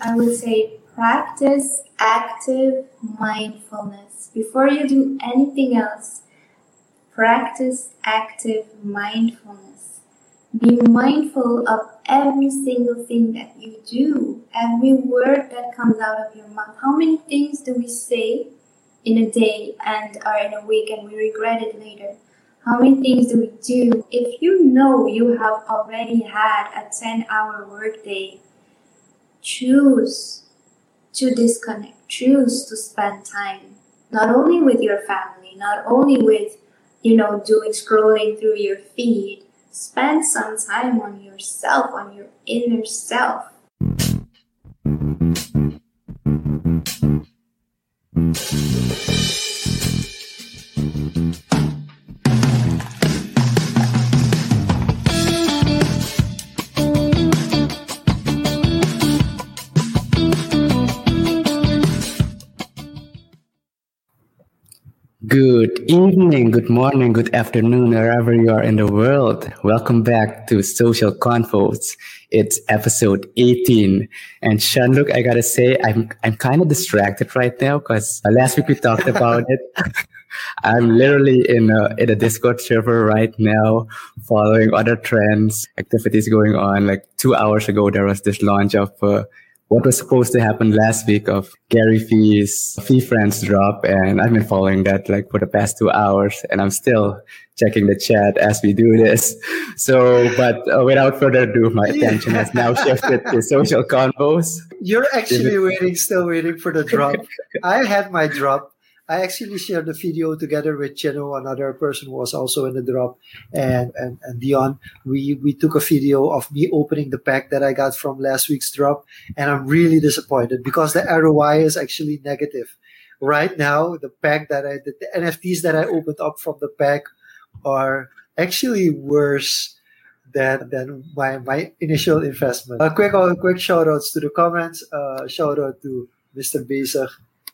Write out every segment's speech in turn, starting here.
I would say practice active mindfulness. Before you do anything else, practice active mindfulness. Be mindful of every single thing that you do, every word that comes out of your mouth. How many things do we say in a day and are in a week and we regret it later? How many things do we do? If you know you have already had a 10-hour workday, choose to disconnect, choose to spend time, not only with your family, not only with, scrolling through your feed. Spend some time on yourself, on your inner self. Good evening, good morning, good afternoon, wherever you are in the world. Welcome back to Social Confoes. It's episode 18. And Jean-Luc, I gotta say, I'm kind of distracted right now because last week we talked about it. I'm literally in a Discord server right now, following other trends, activities going on. Like 2 hours ago, there was this launch of what was supposed to happen last week of Gary Vee's Vee Friends drop. And I've been following that like for the past 2 hours and I'm still checking the chat as we do this. So, but without further ado, my attention has now shifted to Social Confoes. You're actually still waiting for the drop. I had my drop. I actually shared the video together with Cheno, another person who was also in the drop, and Dion. We took a video of me opening the pack that I got from last week's drop, and I'm really disappointed because the ROI is actually negative. Right now, the NFTs that I opened up from the pack are actually worse than my initial investment. Quick shout outs to the comments. Shout out to Mr. Bezig.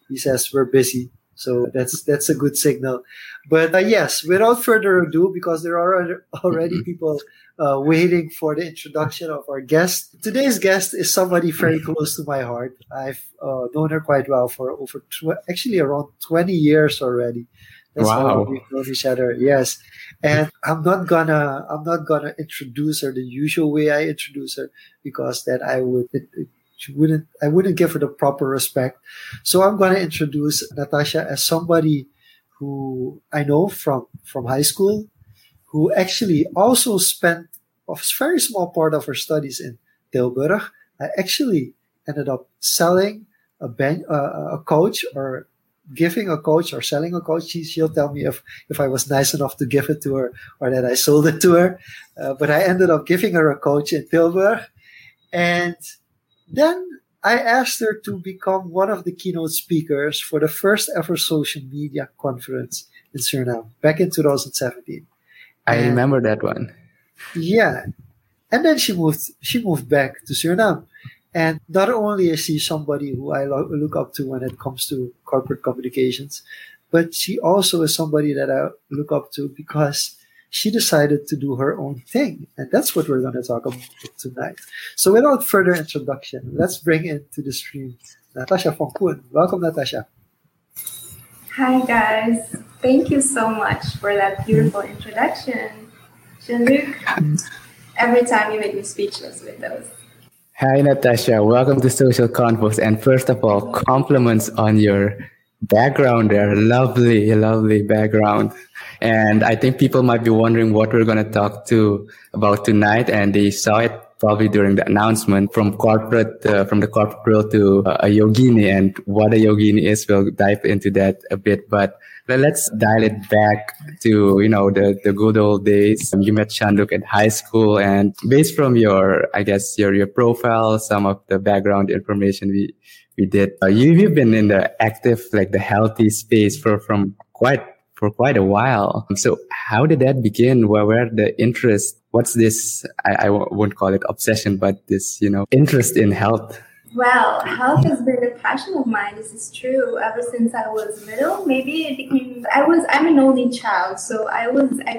He says we're busy. So that's a good signal. But yes, without further ado, because there are already people waiting for the introduction of our guest. Today's guest is somebody very close to my heart. I've known her quite well for over around 20 years already. That's wow. How we've known each other. Yes. And I'm not gonna introduce her the usual way I introduce her because then I wouldn't give her the proper respect. So I'm going to introduce Natasha as somebody who I know from high school, who actually also spent a very small part of her studies in Tilburg. I actually ended up selling selling a coach. She'll tell me if I was nice enough to give it to her or that I sold it to her. But I ended up giving her a coach in Tilburg. And then I asked her to become one of the keynote speakers for the first ever social media conference in Suriname back in 2017. I remember that one. Yeah. And then she moved back to Suriname. And not only is she somebody who I look up to when it comes to corporate communications, but she also is somebody that I look up to because she decided to do her own thing. And that's what we're going to talk about tonight. So without further introduction, let's bring into the stream Natasha Fong Poen. Welcome, Natasha. Hi, guys. Thank you so much for that beautiful introduction. Jean-Luc, every time you make me speechless with those. Hi, Natasha. Welcome to Social Confoes. And first of all, compliments on your background there. Lovely, lovely background. And I think people might be wondering what we're going to talk about tonight. And they saw it probably during the announcement from the corporate world to a yogini, and what a yogini is. We'll dive into that a bit, but let's dial it back to, the good old days. You met Jean-Luc at high school, and based from your profile, some of the background information we did, you've been in the active, like the healthy space for quite a while. So how did that begin? Where the interest? What's this? I won't call it obsession, but this, interest in health. Well, health has been a passion of mine. This is true. Ever since I was little, I'm an only child. So I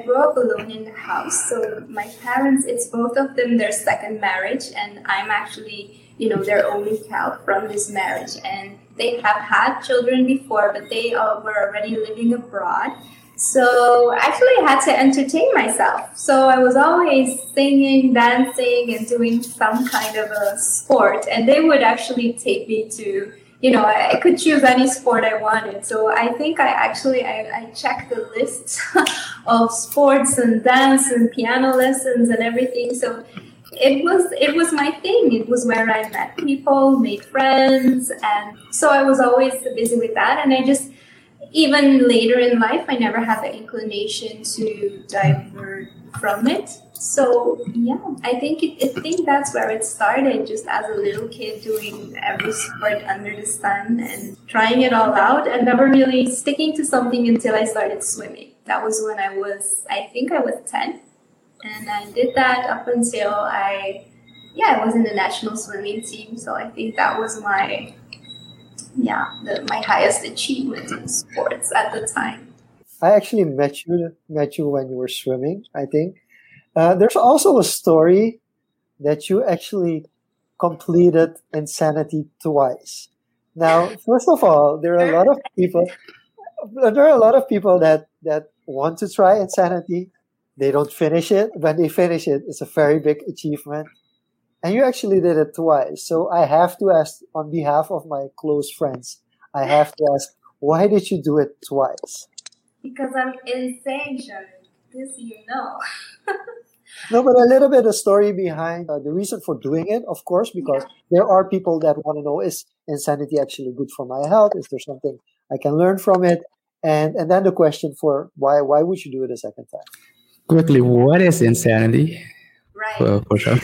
grew up alone in the house. So my parents, it's both of them, their second marriage. And I'm actually their only child from this marriage, and they have had children before, but they were already living abroad. So actually I had to entertain myself. So I was always singing, dancing, and doing some kind of a sport. And they would actually take me to, I could choose any sport I wanted. So I think I checked the list of sports and dance and piano lessons and everything. So it was my thing. It was where I met people, made friends. And so I was always busy with that. And I just, even later in life, I never had the inclination to divert from it. So, yeah, I think that's where it started, just as a little kid doing every sport under the sun and trying it all out and never really sticking to something until I started swimming. That was when I was 10. And I did that up until I was in the national swimming team. So I think that was my highest achievement in sports at the time. I actually met you when you were swimming, I think. There's also a story that you actually completed Insanity twice. Now, first of all, there are a lot of people that want to try Insanity. They don't finish it. When they finish it, it's a very big achievement. And you actually did it twice. So I have to ask, on behalf of my close friends, why did you do it twice? Because I'm insane, Sharon. This you know. No, but a little bit of story behind the reason for doing it, of course, because there are people that want to know, is Insanity actually good for my health? Is there something I can learn from it? And then the question for why would you do it a second time? Quickly, what is Insanity? Right. Well, for sure.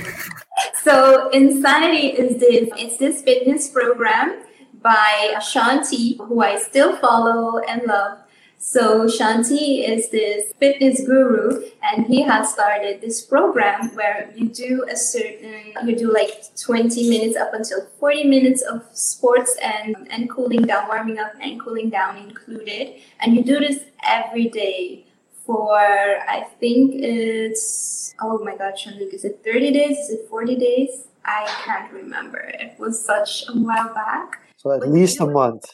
So Insanity is this fitness program by Shanti, who I still follow and love. So Shanti is this fitness guru, and he has started this program where you do like 20 minutes up until 40 minutes of sports and cooling down, warming up and cooling down included. And you do this every day for, I think it's, oh my God, Jean-Luc, is it 30 days? Is it 40 days? I can't remember. It was such a while back. So at least a month.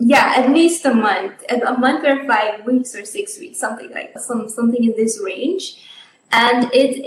Yeah, at least a month. A month or 5 weeks or 6 weeks, something like that. Something in this range. And it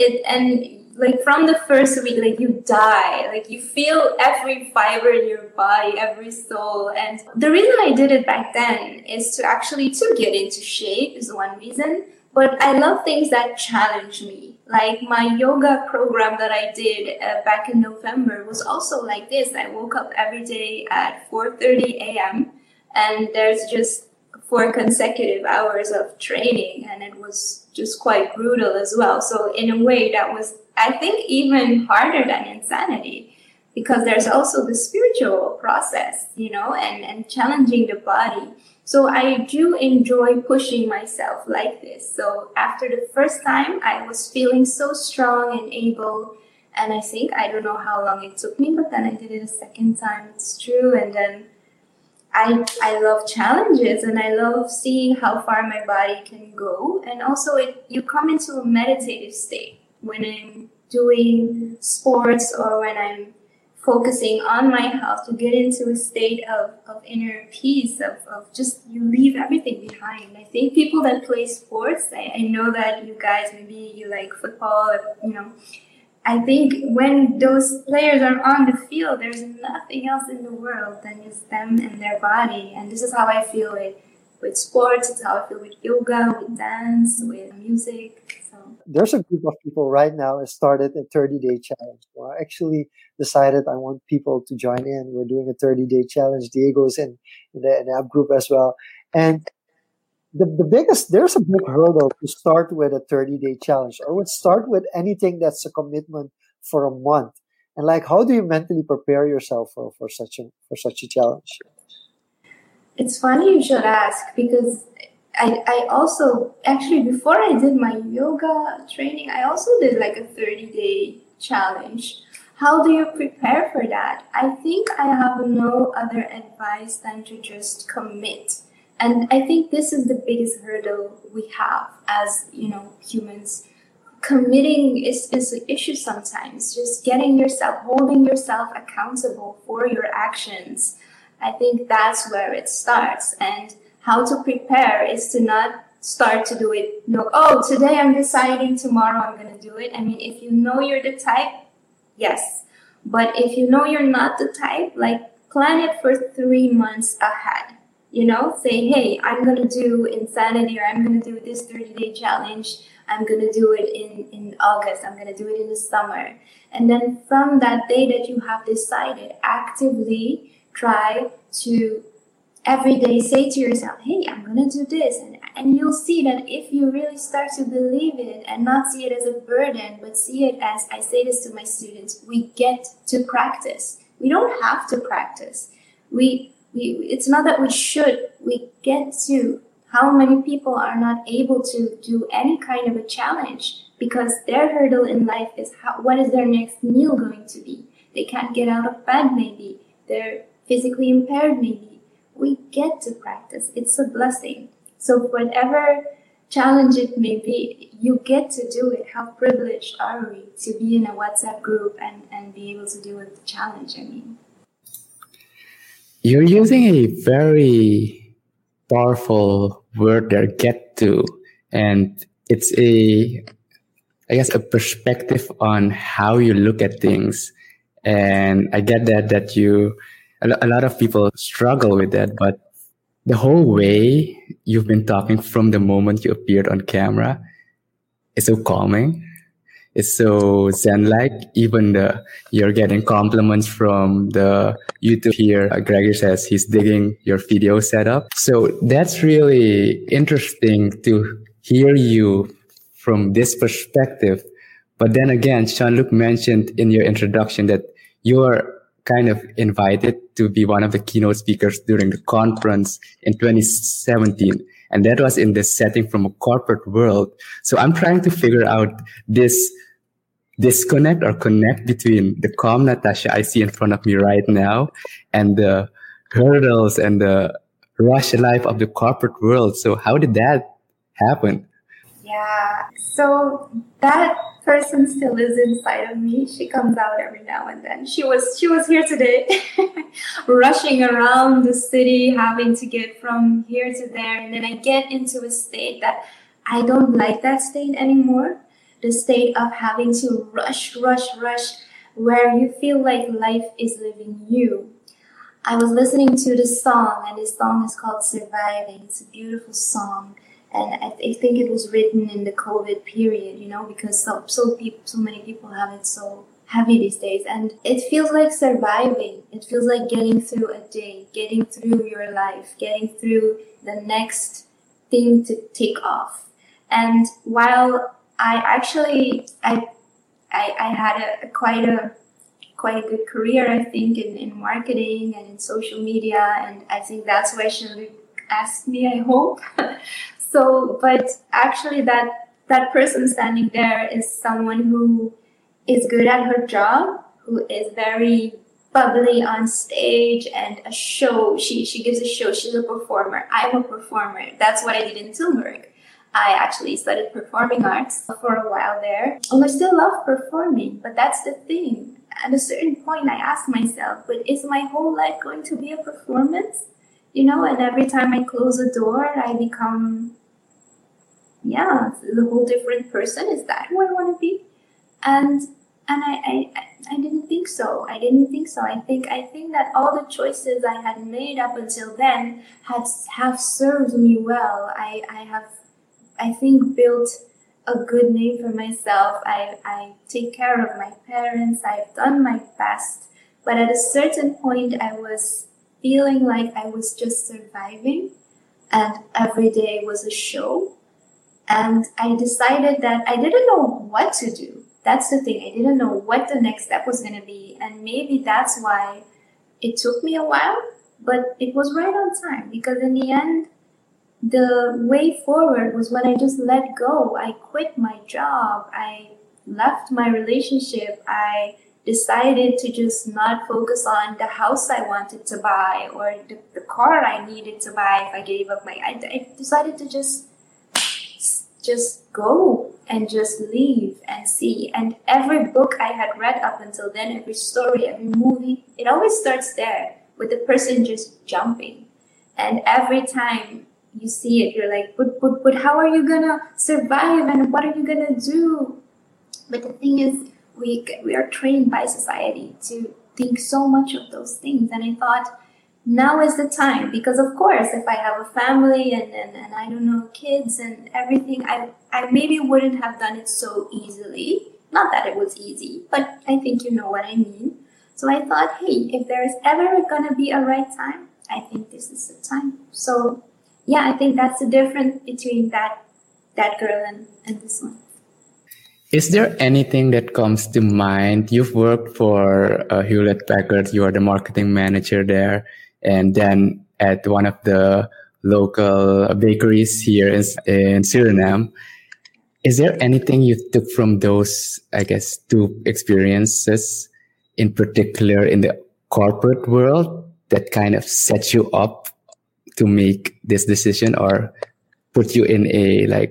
from the first week, you die. You feel every fiber in your body, every soul. And the reason I did it back then is to get into shape is one reason. But I love things that challenge me. Like my yoga program that I did back in November was also like this. I woke up every day at 4:30 a.m. And there's just 4 consecutive hours of training, and it was just quite brutal as well. So in a way, that was, I think, even harder than Insanity, because there's also the spiritual process, and challenging the body. So I do enjoy pushing myself like this. So after the first time, I was feeling so strong and able, and I think, I don't know how long it took me, but then I did it a second time, it's true, and then I love challenges, and I love seeing how far my body can go. And also you come into a meditative state when I'm doing sports or when I'm focusing on my health. You get into a state of inner peace, of just you leave everything behind. I think people that play sports, I know that you guys, maybe you like football, I think when those players are on the field, there's nothing else in the world than just them and their body. And this is how I feel with sports. It's how I feel with yoga, with dance, with music. So there's a group of people right now that started a 30-day challenge. Well, I actually decided I want people to join in. We're doing a 30-day challenge. Diego's in the app group as well. And the biggest, there's a big hurdle to start with a 30-day challenge. I would start with anything that's a commitment for a month. And how do you mentally prepare yourself for such a challenge? It's funny you should ask, because I also, actually, before I did my yoga training, I also did a 30-day challenge. How do you prepare for that? I think I have no other advice than to just commit. And I think this is the biggest hurdle we have as humans. committing is an issue sometimes. Just getting yourself, holding yourself accountable for your actions. I think that's where it starts. And how to prepare is to not start to do it. No, oh, today I'm deciding, tomorrow I'm going to do it. I mean, if you know you're the type, yes. But if you know you're not the type, like, plan it for 3 months ahead. You know, say, hey, I'm going to do Insanity, or I'm going to do this 30-day challenge. I'm going to do it in August. I'm going to do it in the summer. And then from that day that you have decided, actively try to every day say to yourself, hey, I'm going to do this. And you'll see that if you really start to believe it and not see it as a burden, but see it as, I say this to my students, we get to practice. We don't have to practice. It's not that we should. We get to. How many people are not able to do any kind of a challenge because their hurdle in life is what is their next meal going to be? They can't get out of bed maybe. They're physically impaired maybe. We get to practice. It's a blessing. So whatever challenge it may be, you get to do it. How privileged are we to be in a WhatsApp group and be able to deal with the challenge, I mean. You're using a very powerful word there, get to. And it's a perspective on how you look at things. And I get that a lot of people struggle with that, but the whole way you've been talking from the moment you appeared on camera is so calming. It's so zen-like. Even you're getting compliments from the YouTube here. Gregor says he's digging your video setup. So that's really interesting to hear you from this perspective. But then again, Jean-Luc mentioned in your introduction that you are kind of invited to be one of the keynote speakers during the conference in 2017. And that was in this setting from a corporate world. So I'm trying to figure out this disconnect or connect between the calm Natasha I see in front of me right now and the hurdles and the rush life of the corporate world. So how did that happen? Yeah, so that person still is inside of me. She comes out every now and then. She was here today, rushing around the city, having to get from here to there. And then I get into a state that I don't like that state anymore. The state of having to rush, where you feel like life is living you. I was listening to this song, and this song is called Surviving. It's a beautiful song. And I think it was written in the COVID period, you know, because so many people have it so heavy these days. And it feels like surviving. It feels like getting through a day, getting through your life, getting through the next thing to take off. And while I had quite a good career, I think, in marketing and in social media. And I think that's why Jean-Luc asked me, I hope. So, but actually that person standing there is someone who is good at her job, who is very bubbly on stage and a show. She gives a show. She's a performer. I'm a performer. That's what I did in Tilburg. I actually studied performing arts for a while there. And I still love performing, but that's the thing. At a certain point, I asked myself, but is my whole life going to be a performance? You know, and every time I close a door, I become... yeah, the whole different person. Is that who I want to be? And I didn't think so. I think that all the choices I had made up until then have served me well. I think built a good name for myself. I take care of my parents. I've done my best. But at a certain point, I was feeling like I was just surviving, and every day was a show. And I decided that I didn't know what to do. That's the thing. I didn't know what the next step was going to be. And maybe that's why it took me a while, but it was right on time. Because in the end, the way forward was when I just let go. I quit my job. I left my relationship. I decided to just not focus on the house I wanted to buy or the car I needed to buy if I gave up I decided to just go and just leave and see. And every book I had read up until then, every story, every movie, it always starts there with the person just jumping. And every time you see it, you're like, but how are you gonna survive and what are you gonna do? But the thing is, we are trained by society to think so much of those things. And I thought, now is the time, because of course, if I have a family and I don't know, kids and everything, I maybe wouldn't have done it so easily. Not that it was easy, but I think you know what I mean. So I thought, hey, if there is ever gonna be a right time, I think this is the time. So yeah, I think that's the difference between that girl and this one. Is there anything that comes to mind? You've worked for Hewlett Packard. You are the marketing manager there. And then at one of the local bakeries here in Suriname. Is there anything you took from those, I guess, two experiences in particular in the corporate world that kind of set you up to make this decision or put you in a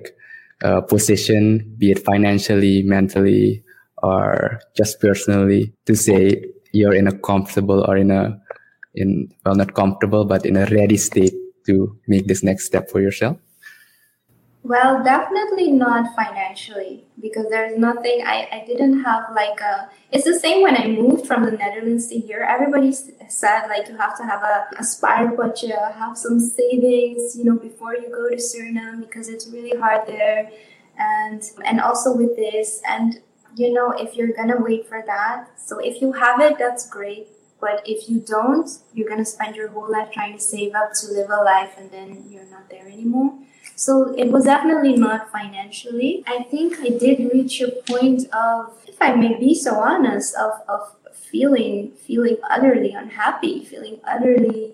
position, be it financially, mentally, or just personally, to say you're in a comfortable or not comfortable, but in a ready state to make this next step for yourself? Well, definitely not financially, because there's nothing, I didn't have it's the same when I moved from the Netherlands to here. Everybody said you have to have a spare budget, have some savings, before you go to Suriname, because it's really hard there. And also with this, and if you're going to wait for that. So if you have it, that's great. But if you don't, you're going to spend your whole life trying to save up to live a life, and then you're not there anymore. So it was definitely not financially. I think I did reach a point of, if I may be so honest, of feeling utterly unhappy, feeling utterly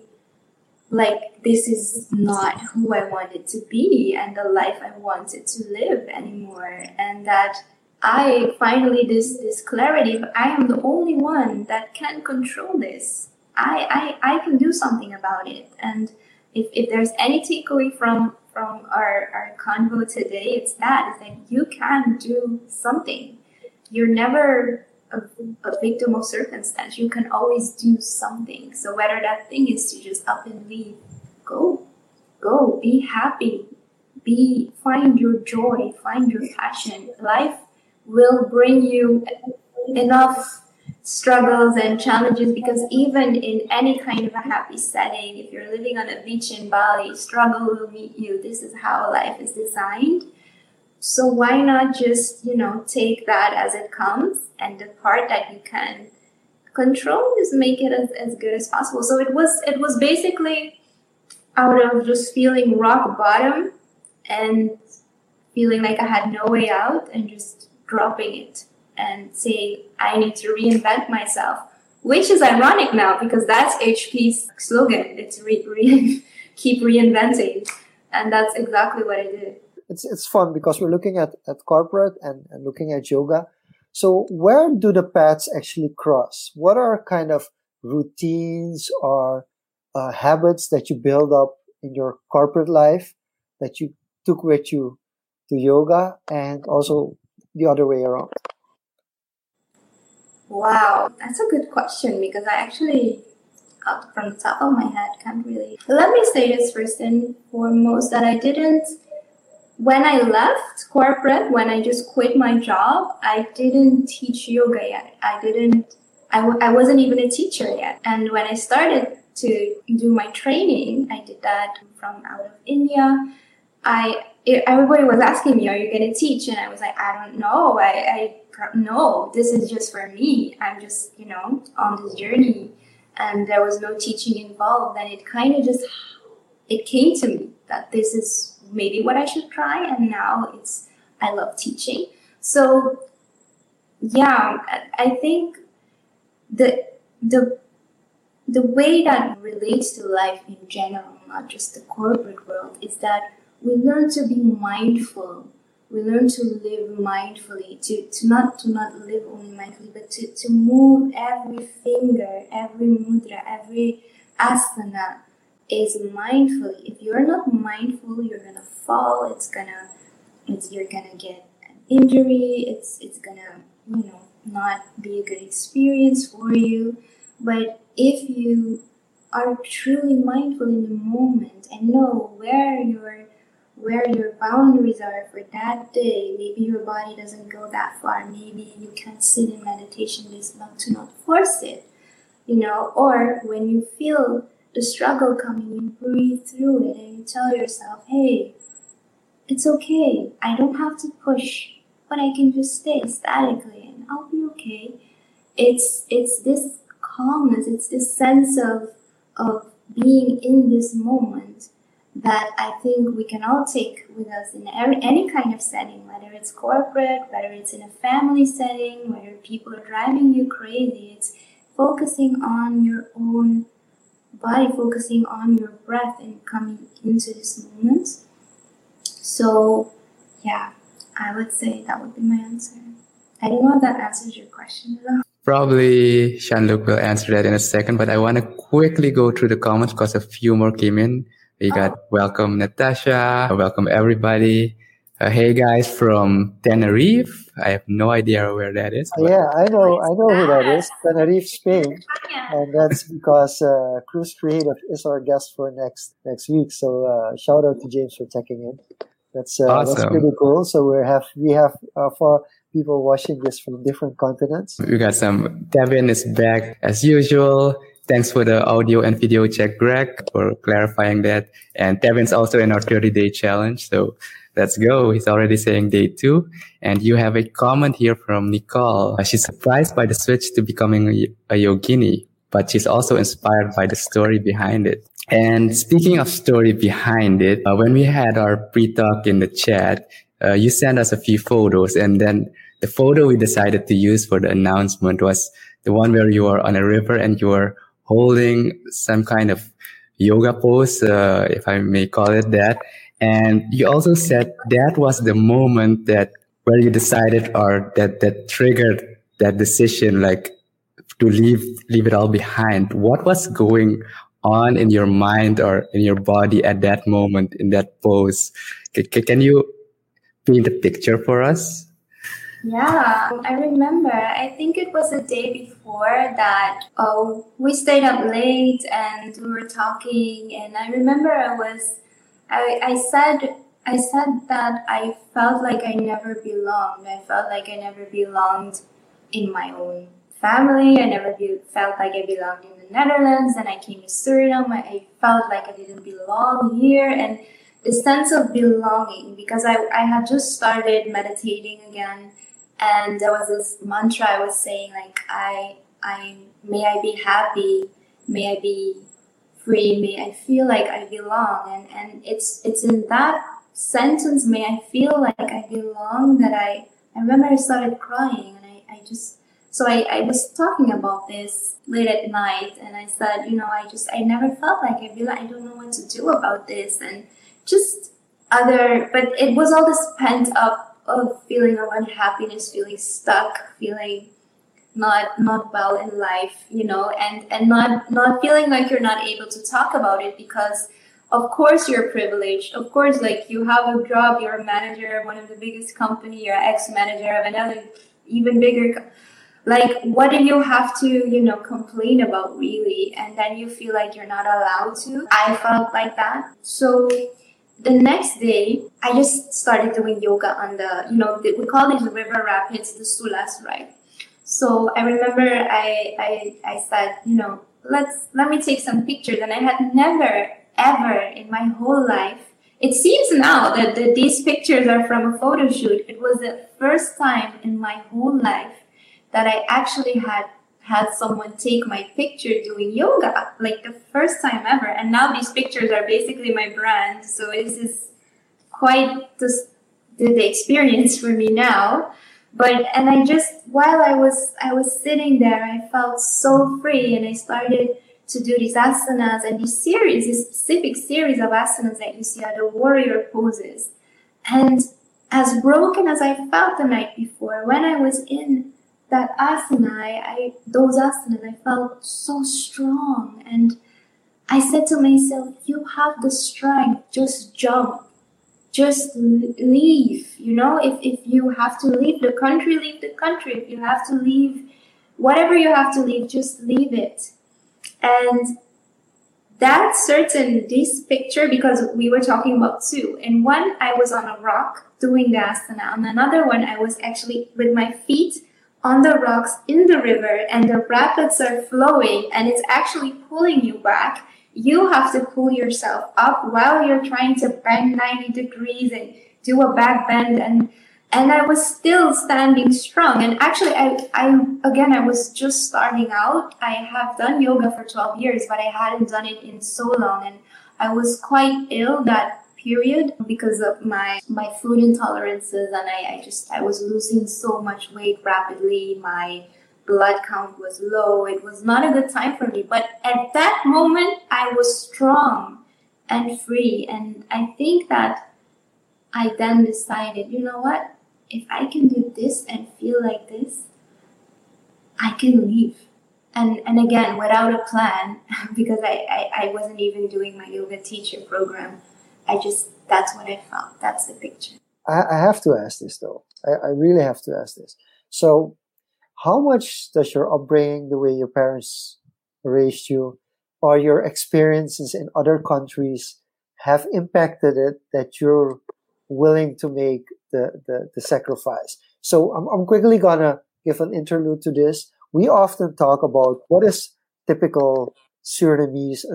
like this is not who I wanted to be and the life I wanted to live anymore. And that I finally, this clarity, I am the only one that can control this. I can do something about it. And if there's any takeaway from our convo today, it's that. It's like you can do something. You're never a victim of circumstance. You can always do something. So whether that thing is to just up and leave, go, be happy, find your joy, find your passion. Life will bring you enough struggles and challenges, because even in any kind of a happy setting, if you're living on a beach in Bali, struggle will meet you. This is how life is designed. So why not just, take that as it comes, and the part that you can control, just make it as good as possible. So it was basically out of just feeling rock bottom and feeling like I had no way out, and just dropping it and saying, I need to reinvent myself, which is ironic now, because that's HP's slogan. It's keep reinventing. And that's exactly what I did. It's fun because we're looking at corporate and looking at yoga. So where do the paths actually cross? What are kind of routines or habits that you build up in your corporate life that you took with you to yoga, and also the other way around? Wow, that's a good question, because I actually, from the top of my head, can't really... Let me say this first and foremost, that I didn't... When I left corporate, when I just quit my job, I didn't teach yoga yet. I wasn't even a teacher yet. And when I started to do my training, I did that from out of India. Everybody was asking me, are you going to teach? And I was like, I don't know. No, this is just for me. I'm just, on this journey. And there was no teaching involved. And it kind of just, it came to me that this is maybe what I should try. And now I love teaching. So, yeah, I think the way that relates to life in general, not just the corporate world, is that we learn to be mindful. We learn to live mindfully, to not live only mindfully, but to move every finger, every mudra, every asana is mindfully. If you're not mindful, you're gonna fall. You're gonna get injury. It's gonna, you know, not be a good experience for you. But if you are truly mindful in the moment and know where your boundaries are for that day. Maybe your body doesn't go that far. Maybe you can't sit in meditation this long to not force it, you know. Or when you feel the struggle coming, you breathe through it and you tell yourself, hey, it's okay. I don't have to push, but I can just stay statically and I'll be okay. It's this calmness. It's this sense of being in this moment that I think we can all take with us in any kind of setting, whether it's corporate, whether it's in a family setting, whether people are driving you crazy. It's focusing on your own body, focusing on your breath and coming into this moment. So, yeah, I would say that would be my answer. I don't know if that answers your question at all. Probably Jean-Luc will answer that in a second, but I want to quickly go through the comments because a few more came in. We got welcome Natasha, welcome everybody. Hey guys from Tenerife. I have no idea where that is. Yeah, I know who that is. Tenerife, Spain, and that's because Cruise Creative is our guest for next week. So shout out to James for checking in. That's awesome. That's pretty cool. So we have for people watching this from different continents. We got some. Devin is back as usual. Thanks for the audio and video check, Greg, for clarifying that. And Tevin's also in our 30-day challenge. So let's go. He's already saying day 2. And you have a comment here from Nicole. She's surprised by the switch to becoming a yogini, but she's also inspired by the story behind it. And speaking of story behind it, when we had our pre-talk in the chat, you sent us a few photos. And then the photo we decided to use for the announcement was the one where you are on a river and you are holding some kind of yoga pose, if I may call it that. And you also said that was the moment where you decided, or that triggered that decision, like to leave it all behind. What was going on in your mind or in your body at that moment in that pose? Can you paint a picture for us? Yeah, I remember. I think it was the day before that we stayed up late and we were talking, and I remember I said that I felt like I never belonged. I felt like I never belonged in my own family. I never felt like I belonged in the Netherlands, and I came to Suriname. I felt like I didn't belong here, and the sense of belonging, because I had just started meditating again. And there was this mantra I was saying, like, I may I be happy, may I be free, may I feel like I belong. And it's in that sentence, may I feel like I belong, that I remember I started crying. And I was talking about this late at night, and I said, you know, I never felt like I belong. I don't know what to do about this. And but it was all this pent up of feeling of unhappiness, feeling stuck, feeling not well in life, you know, and not feeling like you're not able to talk about it, because of course you're privileged. Of course, like, you have a job, you're a manager of one of the biggest company, you're ex-manager of another even bigger like, what do you have to, you know, complain about really? And then you feel like you're not allowed to. I felt like that. So the next day, I just started doing yoga on the, you know, we call these river rapids, the sulas, right? So I remember I said, you know, let me take some pictures. And I had never, ever in my whole life, it seems now that these pictures are from a photo shoot. It was the first time in my whole life that I actually had someone take my picture doing yoga, like the first time ever. And now these pictures are basically my brand. So this is quite the experience for me now. But, and I just, while I was sitting there, I felt so free, and I started to do these asanas and these series, this specific series of asanas that you see are the warrior poses. And as broken as I felt the night before, when I was in that asana, I felt so strong. And I said to myself, you have the strength, just jump. just leave, you know, if you have to leave the country, leave the country. If you have to leave, whatever you have to leave, just leave it. And that certain, this picture, because we were talking about two, and one I was on a rock doing the asana, and another one I was actually with my feet on the rocks in the river, and the rapids are flowing, and it's actually pulling you back. You have to pull yourself up while you're trying to bend 90 degrees and do a back bend. And I was still standing strong. And actually, I was just starting out. I have done yoga for 12 years, but I hadn't done it in so long. And I was quite ill that period because of my food intolerances. And I was losing so much weight rapidly. My blood count was low. It was not a good time for me. But at that moment, I was strong and free. And I think that I then decided, you know what? If I can do this and feel like this, I can leave. And again, without a plan, because I wasn't even doing my yoga teacher program. That's what I felt. That's the picture. I have to ask this, though. I really have to ask this. So how much does your upbringing, the way your parents raised you, or your experiences in other countries have impacted it that you're willing to make the sacrifice? So I'm quickly gonna give an interlude to this. We often talk about what is a typical Surinamese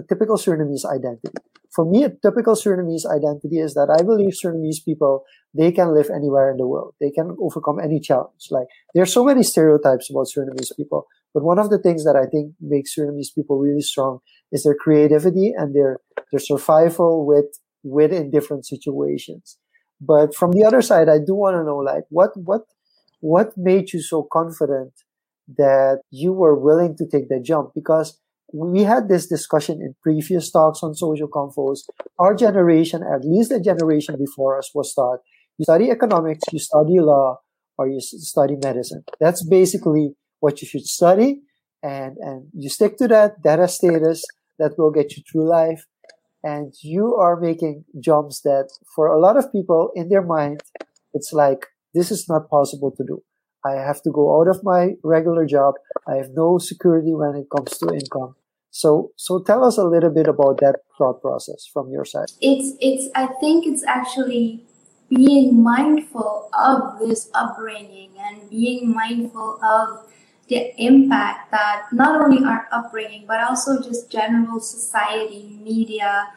identity. For me, a typical Surinamese identity is that I believe Surinamese people, they can live anywhere in the world. They can overcome any challenge. Like, there are so many stereotypes about Surinamese people, but one of the things that I think makes Surinamese people really strong is their creativity and their survival within different situations. But from the other side, I do want to know, like, what made you so confident that you were willing to take that jump? Because we had this discussion in previous talks on Social Confoes. Our generation, at least the generation before us, was taught, you study economics, you study law, or you study medicine. That's basically what you should study. And you stick to that. That has status. That will get you through life. And you are making jumps that, for a lot of people in their mind, it's like, this is not possible to do. I have to go out of my regular job. I have no security when it comes to income. So tell us a little bit about that thought process from your side. It's I think it's actually being mindful of this upbringing and being mindful of the impact that not only our upbringing, but also just general society, media,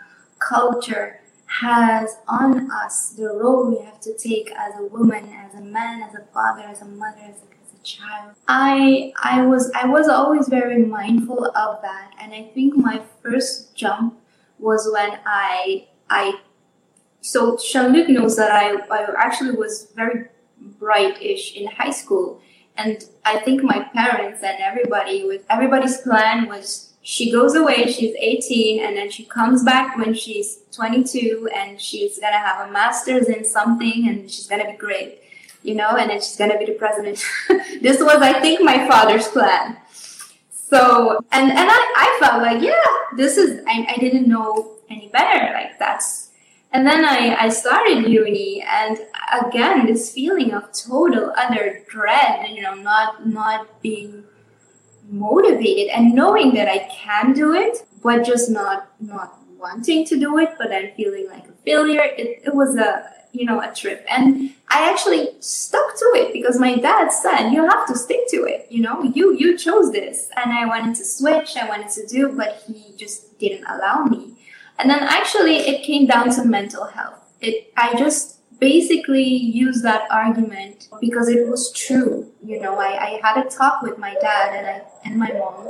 culture has on us, the role we have to take as a woman, as a man, as a father, as a mother, as a child. I was always very mindful of that. And I think my first jump was when so Jean-Luc knows that I actually was very bright-ish in high school. And I think my parents and everybody's plan was, she goes away, she's 18, and then she comes back when she's 22, and she's going to have a master's in something, and she's going to be great, you know, and then she's going to be the president. This was, I think, my father's plan. So, and I felt like, yeah, this is, I didn't know any better, like that's. And then I started uni, and again, this feeling of total utter dread, you know, not being motivated and knowing that I can do it, but just not wanting to do it, but then feeling like a failure. It was a trip. And I actually stuck to it because my dad said, you have to stick to it. You know, you chose this. And I wanted to switch, I wanted to do, but he just didn't allow me. And then actually it came down to mental health. I just basically used that argument because it was true. You know, I had a talk with my dad and my mom.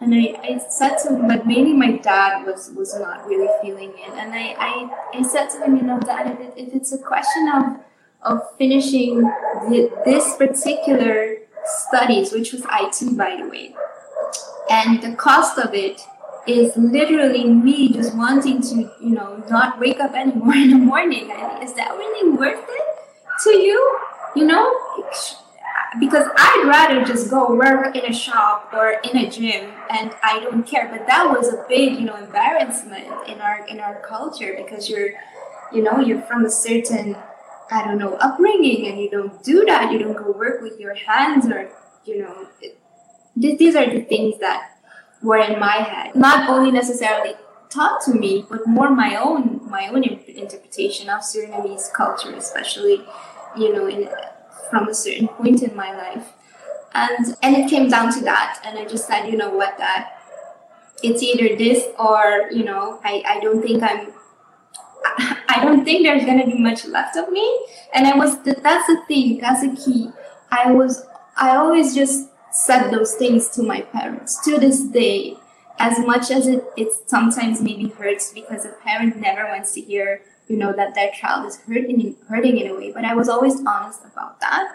And I said to him, but mainly my dad was not really feeling it. And I said to him, you know, Dad, if it's a question of finishing this particular studies, which was IT, by the way, and the cost of it, is literally me just wanting to, you know, not wake up anymore in the morning. Is that really worth it to you? You know, because I'd rather just go work in a shop or in a gym, and I don't care. But that was a big, you know, embarrassment in our culture because you're you know, you're from a certain, I don't know, upbringing, and you don't do that. You don't go work with your hands, or, you know, these are the things that were in my head. Not only necessarily taught to me, but more my own interpretation of Surinamese culture, especially, you know, from a certain point in my life. And it came down to that, and I just said, you know what, that it's either this or, you know, I don't think there's going to be much left of me. And that's the thing, that's the key. I always just said those things to my parents to this day, as much as it sometimes maybe hurts, because a parent never wants to hear, you know, that their child is hurting in a way. But I was always honest about that.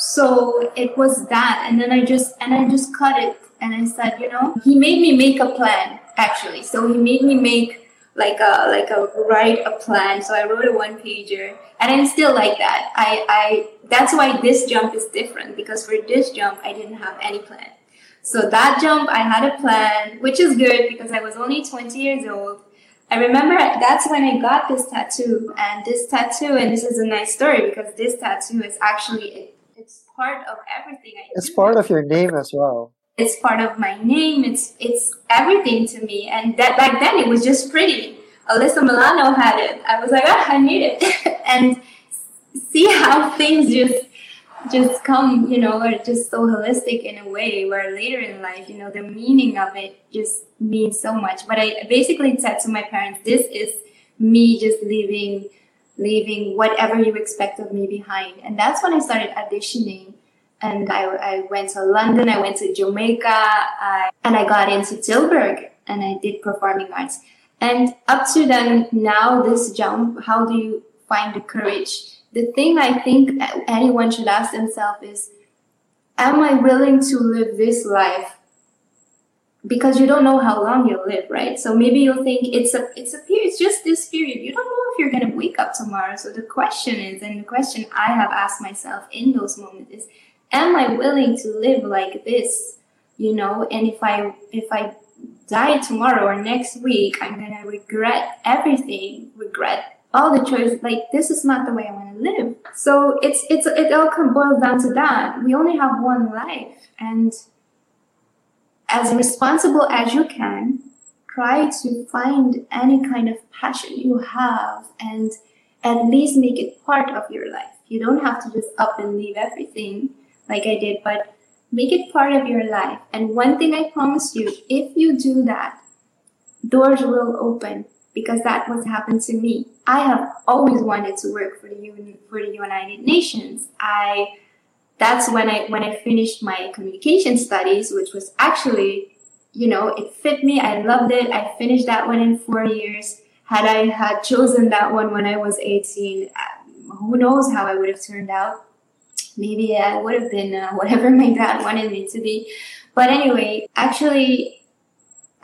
So it was that, and then I just cut it, and I said, you know, he made me make a plan, actually. So he made me make write a plan. So I wrote a one-pager, and I'm still like that. That's why this jump is different, because for this jump I didn't have any plan. So that jump I had a plan, which is good because I was only 20 years old. I remember that's when I got this tattoo, and this is a nice story because this tattoo is actually it's part of everything I do. It's part of your name as well. It's part of my name. It's everything to me. And that back then it was just pretty. Alyssa Milano had it. I was like, I need it. And see how things just come, you know, are just so holistic in a way where later in life, you know, the meaning of it just means so much. But I basically said to my parents, this is me just leaving whatever you expect of me behind. And that's when I started auditioning. And I went to London, I went to Jamaica, and I got into Tilburg, and I did performing arts. And up to then, now this jump, how do you find the courage? The thing I think anyone should ask themselves is, am I willing to live this life? Because you don't know how long you'll live, right? So maybe you'll think it's just this period. You don't know if you're going to wake up tomorrow. So the question is, and the question I have asked myself in those moments is, am I willing to live like this, you know? And if I die tomorrow or next week, I'm going to regret everything, regret all the choices. Like, this is not the way I want to live. So it all boils down to that. We only have one life. And as responsible as you can, try to find any kind of passion you have and at least make it part of your life. You don't have to just up and leave everything like I did, but make it part of your life. And one thing I promise you, if you do that, doors will open, because that's what happened to me. I have always wanted to work for the United Nations. That's when I finished my communication studies, which was actually, you know, it fit me. I loved it. I finished that one in 4 years. Had I had chosen that one when I was 18, who knows how I would have turned out. Maybe I would have been whatever my dad wanted me to be. But anyway, actually,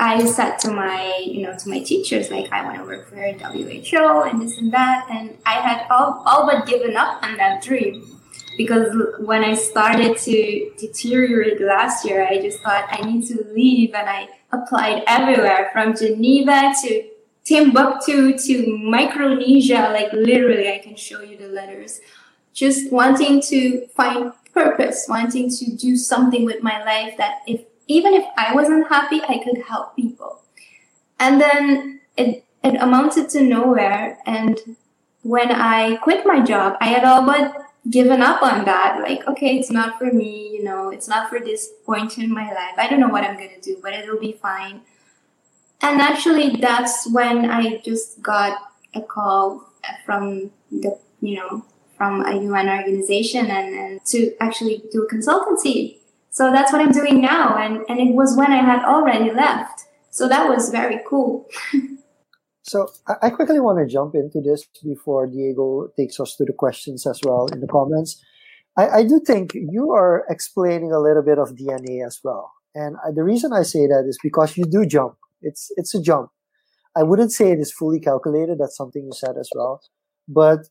I said to my teachers, like, I want to work for WHO and this and that. And I had all but given up on that dream, because when I started to deteriorate last year, I just thought I need to leave. And I applied everywhere, from Geneva to Timbuktu to Micronesia. Like, literally, I can show you the letters. Just wanting to find purpose, wanting to do something with my life that even if I wasn't happy, I could help people. And then it amounted to nowhere. And when I quit my job, I had all but given up on that. Like, okay, it's not for me, you know, it's not for this point in my life. I don't know what I'm going to do, but it'll be fine. And actually, that's when I just got a call from from a UN organization and to actually do consultancy. So that's what I'm doing now. And it was when I had already left. So that was very cool. So I quickly want to jump into this before Diego takes us to the questions as well in the comments. I do think you are explaining a little bit of DNA as well. And the reason I say that is because you do jump. It's a jump. I wouldn't say it is fully calculated. That's something you said as well. But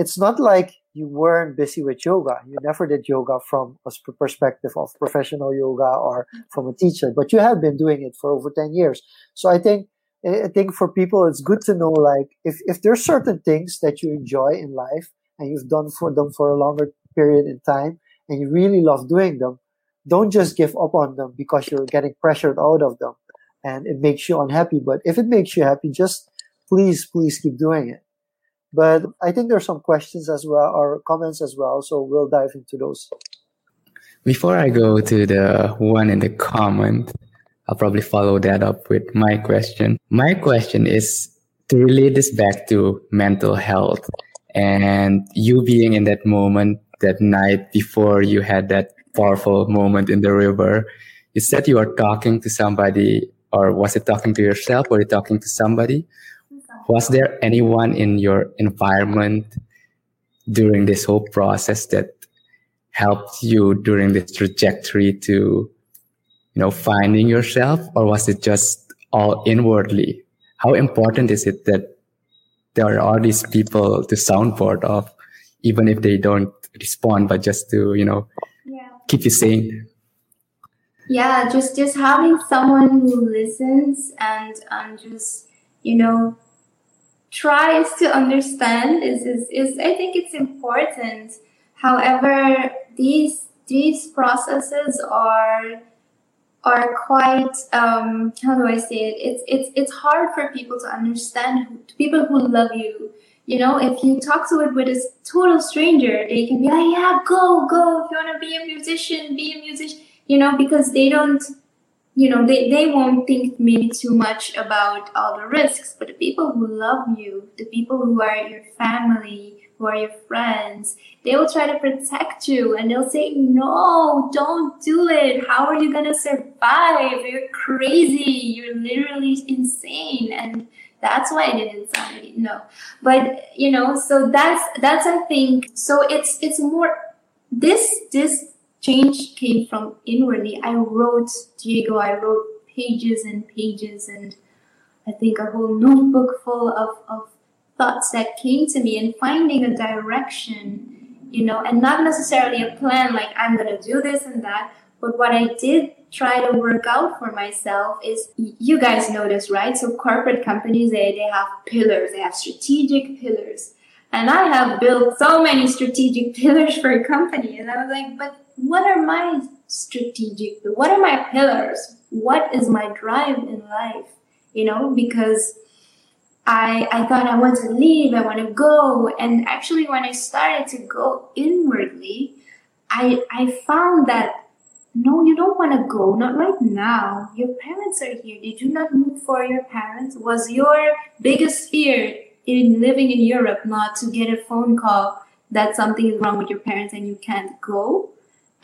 it's not like you weren't busy with yoga. You never did yoga from a perspective of professional yoga or from a teacher, but you have been doing it for over 10 years. So I think I think for people, it's good to know, like, if there's certain things that you enjoy in life and you've done for them for a longer period in time and you really love doing them, don't just give up on them because you're getting pressured out of them and it makes you unhappy. But if it makes you happy, just please keep doing it. But I think there's some questions as well or comments as well. So we'll dive into those. Before I go to the one in the comment, I'll probably follow that up with my question. My question is to relate this back to mental health and you being in that moment, that night before you had that powerful moment in the river. You said you are talking to somebody, or was it talking to yourself? Were you talking to somebody? Was there anyone in your environment during this whole process that helped you during this trajectory to, you know, finding yourself, or was it just all inwardly? How important is it that there are these people to soundboard of, even if they don't respond, but just to, you know, keep you sane? Yeah, just having someone who listens and just, you know, tries to understand is I think it's important. However, these processes are quite, how do I say it? It's hard for people to understand, people who love you. You know, if you talk to it with a total stranger, they can be like, yeah, go. If you want to be a musician, be a musician, you know, because they don't, you know, they won't think maybe too much about all the risks. But the people who love you, the people who are your family, who are your friends, they will try to protect you and they'll say, no, don't do it. How are you going to survive? You're crazy. You're literally insane. And that's why I did Insanity. No. But, you know, so that's I think, so it's more, this change came from inwardly. I wrote pages and pages, and I think a whole notebook full of thoughts that came to me, and finding a direction, you know, and not necessarily a plan like I'm going to do this and that. But what I did try to work out for myself is, you guys know this, right? So corporate companies, they have pillars, they have strategic pillars. And I have built so many strategic pillars for a company. And I was like, but what are my strategic, what are my pillars? What is my drive in life? You know, because I thought I want to leave, I want to go. And actually when I started to go inwardly, I found that, no, you don't want to go, not right now. Your parents are here. Did you not move for your parents? Was your biggest fear in living in Europe not to get a phone call that something is wrong with your parents and you can't go?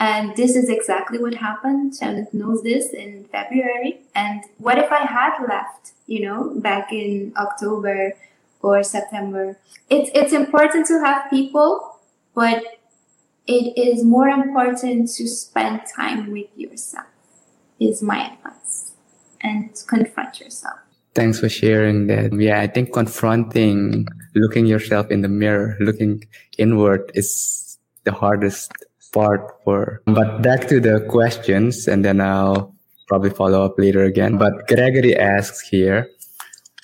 And this is exactly what happened. Charlotte knows this in February. And what if I had left, you know, back in October or September? It's important to have people, but it is more important to spend time with yourself, is my advice, and confront yourself. Thanks for sharing that. Yeah, I think confronting, looking yourself in the mirror, looking inward is the hardest part for. But back to the questions, and then I'll probably follow up later again. But Gregory asks here,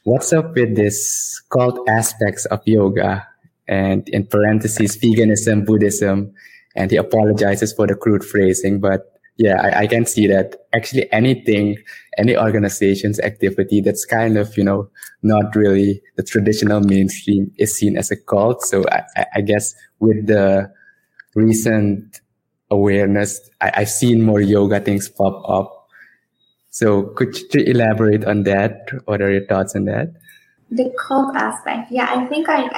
what's up with this cult aspects of yoga? And in parentheses, veganism, Buddhism, and he apologizes for the crude phrasing. But yeah, I can see that actually anything, any organization's activity that's kind of, you know, not really the traditional mainstream is seen as a cult. So I guess with the recent awareness, I've seen more yoga things pop up. So could you elaborate on that? What are your thoughts on that? The cult aspect. Yeah, I think I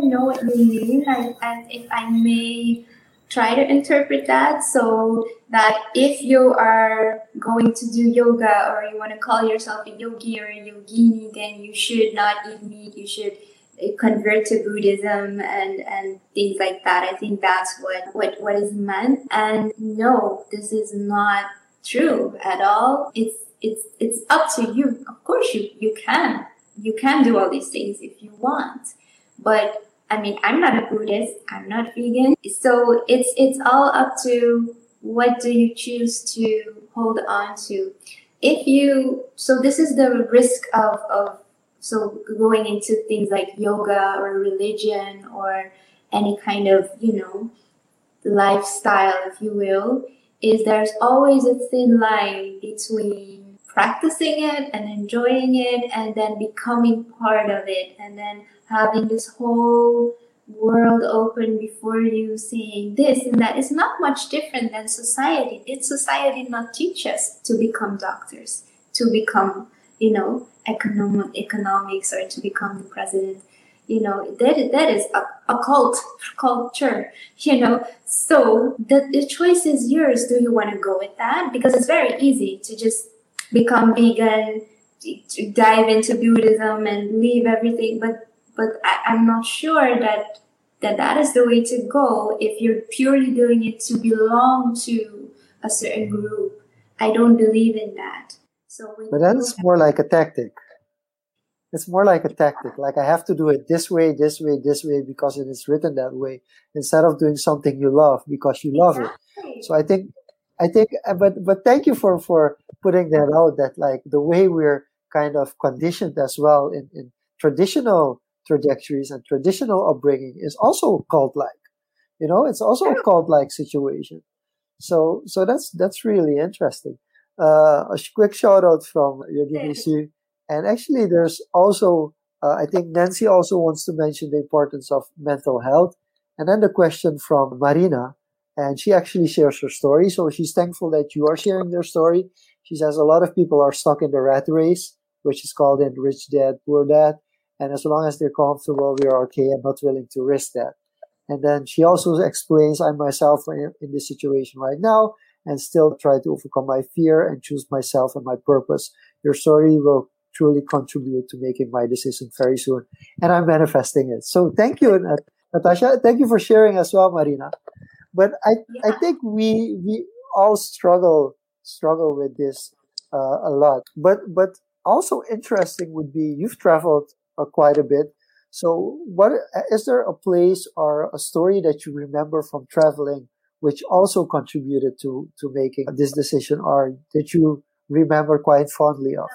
know what you mean. And if I may try to interpret that, so that if you are going to do yoga, or you want to call yourself a yogi or a yogini, then you should not eat meat. You should convert to Buddhism and things like that. I think that's what is meant. And no, this is not true at all. It's up to you. Of course you can. You can do all these things if you want. But I mean, I'm not a Buddhist, I'm not vegan. So it's all up to what do you choose to hold on to. if you, so this is the risk of so going into things like yoga or religion or any kind of, you know, lifestyle, if you will, is there's always a thin line between practicing it and enjoying it and then becoming part of it and then having this whole world open before you saying this and that. It's not much different than society. Did society not teach us to become doctors, to become, you know, economics or to become the president? You know, that is a cult culture, you know. So the choice is yours. Do you want to go with that? Because it's very easy to just become vegan, to dive into Buddhism and leave everything. But I'm not sure that is the way to go if you're purely doing it to belong to a certain group. I don't believe in that. So but that's more like a tactic. It's more like a tactic. Like, I have to do it this way, because it is written that way, instead of doing something you love because you love it. So I think, but thank you for putting that out, that like the way we're kind of conditioned as well in traditional trajectories and traditional upbringing is also cult-like, you know, it's also a cult-like situation. So that's really interesting. A quick shout out from Yogini Su. And actually, there's also, I think Nancy also wants to mention the importance of mental health. And then the question from Marina, and she actually shares her story. So she's thankful that you are sharing their story. She says a lot of people are stuck in the rat race, which is called in rich dad, poor dad. And as long as they're comfortable, we are okay and not willing to risk that. And then she also explains, I myself am in this situation right now and still try to overcome my fear and choose myself and my purpose. Your story will truly contribute to making my decision very soon, and I'm manifesting it. So thank you, Natasha. Thank you for sharing as well, Marina. But I think we all struggle with this a lot. But also interesting would be, you've traveled quite a bit. So what is there a place or a story that you remember from traveling which also contributed to making this decision, or that you remember quite fondly of?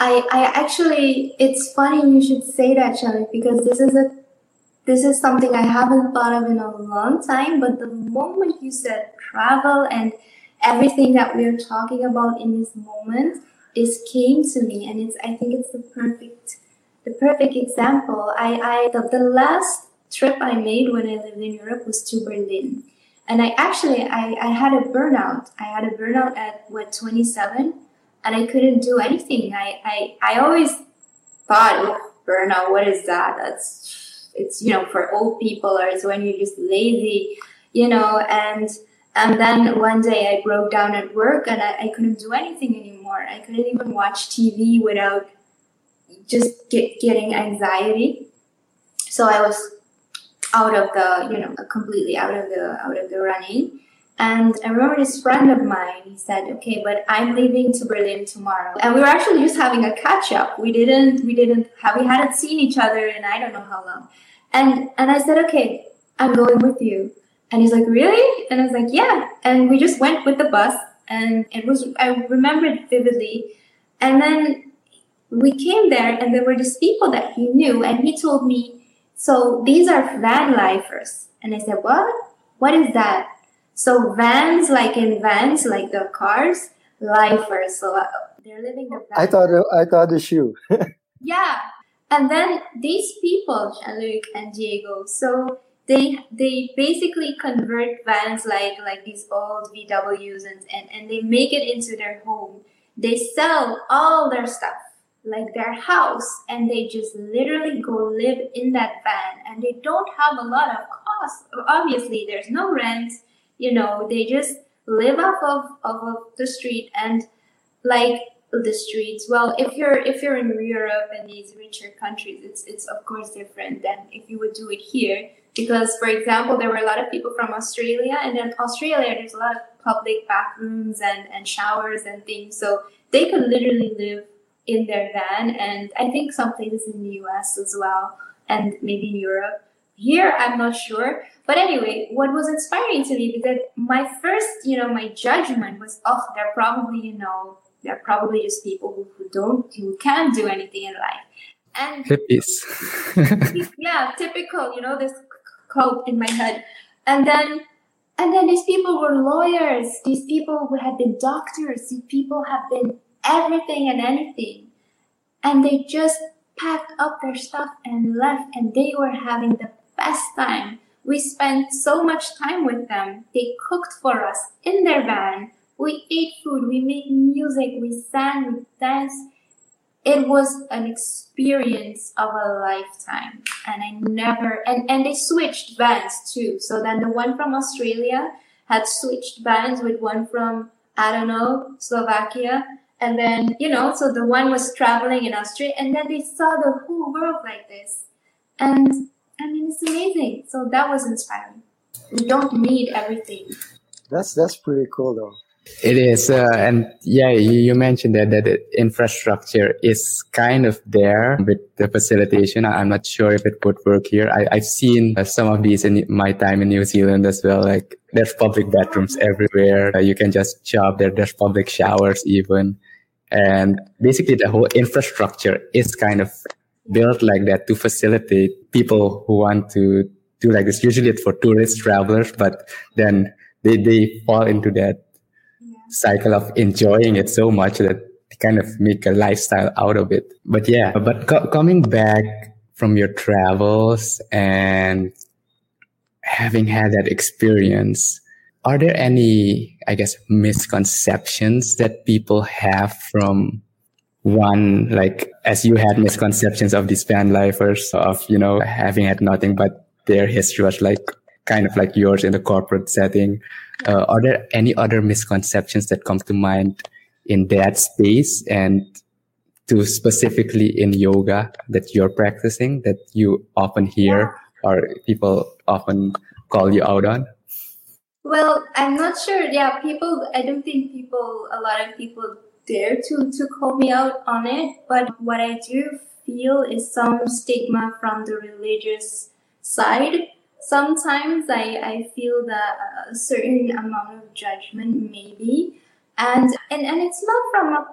I actually, it's funny you should say that, Charlotte, because this is something I haven't thought of in a long time. But the moment you said travel and everything that we're talking about in this moment, this came to me, and I think it's the perfect example. The last trip I made when I lived in Europe was to Berlin, and I had a burnout. I had a burnout at 27. And I couldn't do anything. I always thought, oh, burnout, what is that? It's, you know, for old people, or it's when you're just lazy, you know. And then one day I broke down at work, and I couldn't do anything anymore. I couldn't even watch TV without just getting anxiety. So I was completely out of the running. And I remember this friend of mine, he said, okay, but I'm leaving to Berlin tomorrow. And we were actually just having a catch up. We hadn't seen each other in I don't know how long. And I said, okay, I'm going with you. And he's like, really? And I was like, yeah. And we just went with the bus, and I remember it vividly. And then we came there, and there were these people that he knew, and he told me, so these are van lifers. And I said, what? What is that? So vans, like in vans, like the cars, lifers. So they're living the van. I thought the shoe. Yeah. And then these people, Jean-Luc and Diego, so they basically convert vans like these old VWs and they make it into their home. They sell all their stuff, like their house, and they just literally go live in that van. And they don't have a lot of costs. Obviously, there's no rent. You know, they just live off of the street, and like the streets. Well, if you're in Europe and these richer countries, it's of course different than if you would do it here. Because, for example, there were a lot of people from Australia, and in Australia there's a lot of public bathrooms and showers and things. So they could literally live in their van, and I think some places in the US as well, and maybe in Europe. Here, I'm not sure. But anyway, what was inspiring to me, because my first, you know, my judgment was, oh, they're probably, you know, They're probably just people who can't do anything in life. And hippies. Yeah, typical, this quote in my head. And then these people were lawyers. These people who had been doctors. These people have been everything and anything. And they just packed up their stuff and left, and they were having the best time. We spent so much time with them. They cooked for us in their van. We ate food, we made music, we sang, we danced. It was an experience of a lifetime. And they switched vans too. So then the one from Australia had switched vans with one from, Slovakia. And then, so the one was traveling in Australia, and then they saw the whole world like this. And I mean, it's amazing. So that was inspiring. We don't need everything. That's pretty cool though. It is. You mentioned that the infrastructure is kind of there with the facilitation. I'm not sure if it would work here. I've seen some of these in my time in New Zealand as well. Like there's public bathrooms everywhere. You can just shop there. There's public showers even. And basically the whole infrastructure is kind of built like that to facilitate people who want to do like this. Usually it's for tourist travelers, but then they fall into that cycle of enjoying it so much that they kind of make a lifestyle out of it. But coming back from your travels and having had that experience, are there any, I guess, misconceptions that people have from one, like as you had misconceptions of these van lifers of, having had nothing but their history was like, kind of like yours in the corporate setting. Are there any other misconceptions that come to mind in that space and to specifically in yoga that you're practicing that you often hear or people often call you out on? Well, I'm not sure. Yeah, a lot of people dare to call me out on it. But what I do feel is some stigma from the religious side. Sometimes I feel that a certain amount of judgment maybe, and it's not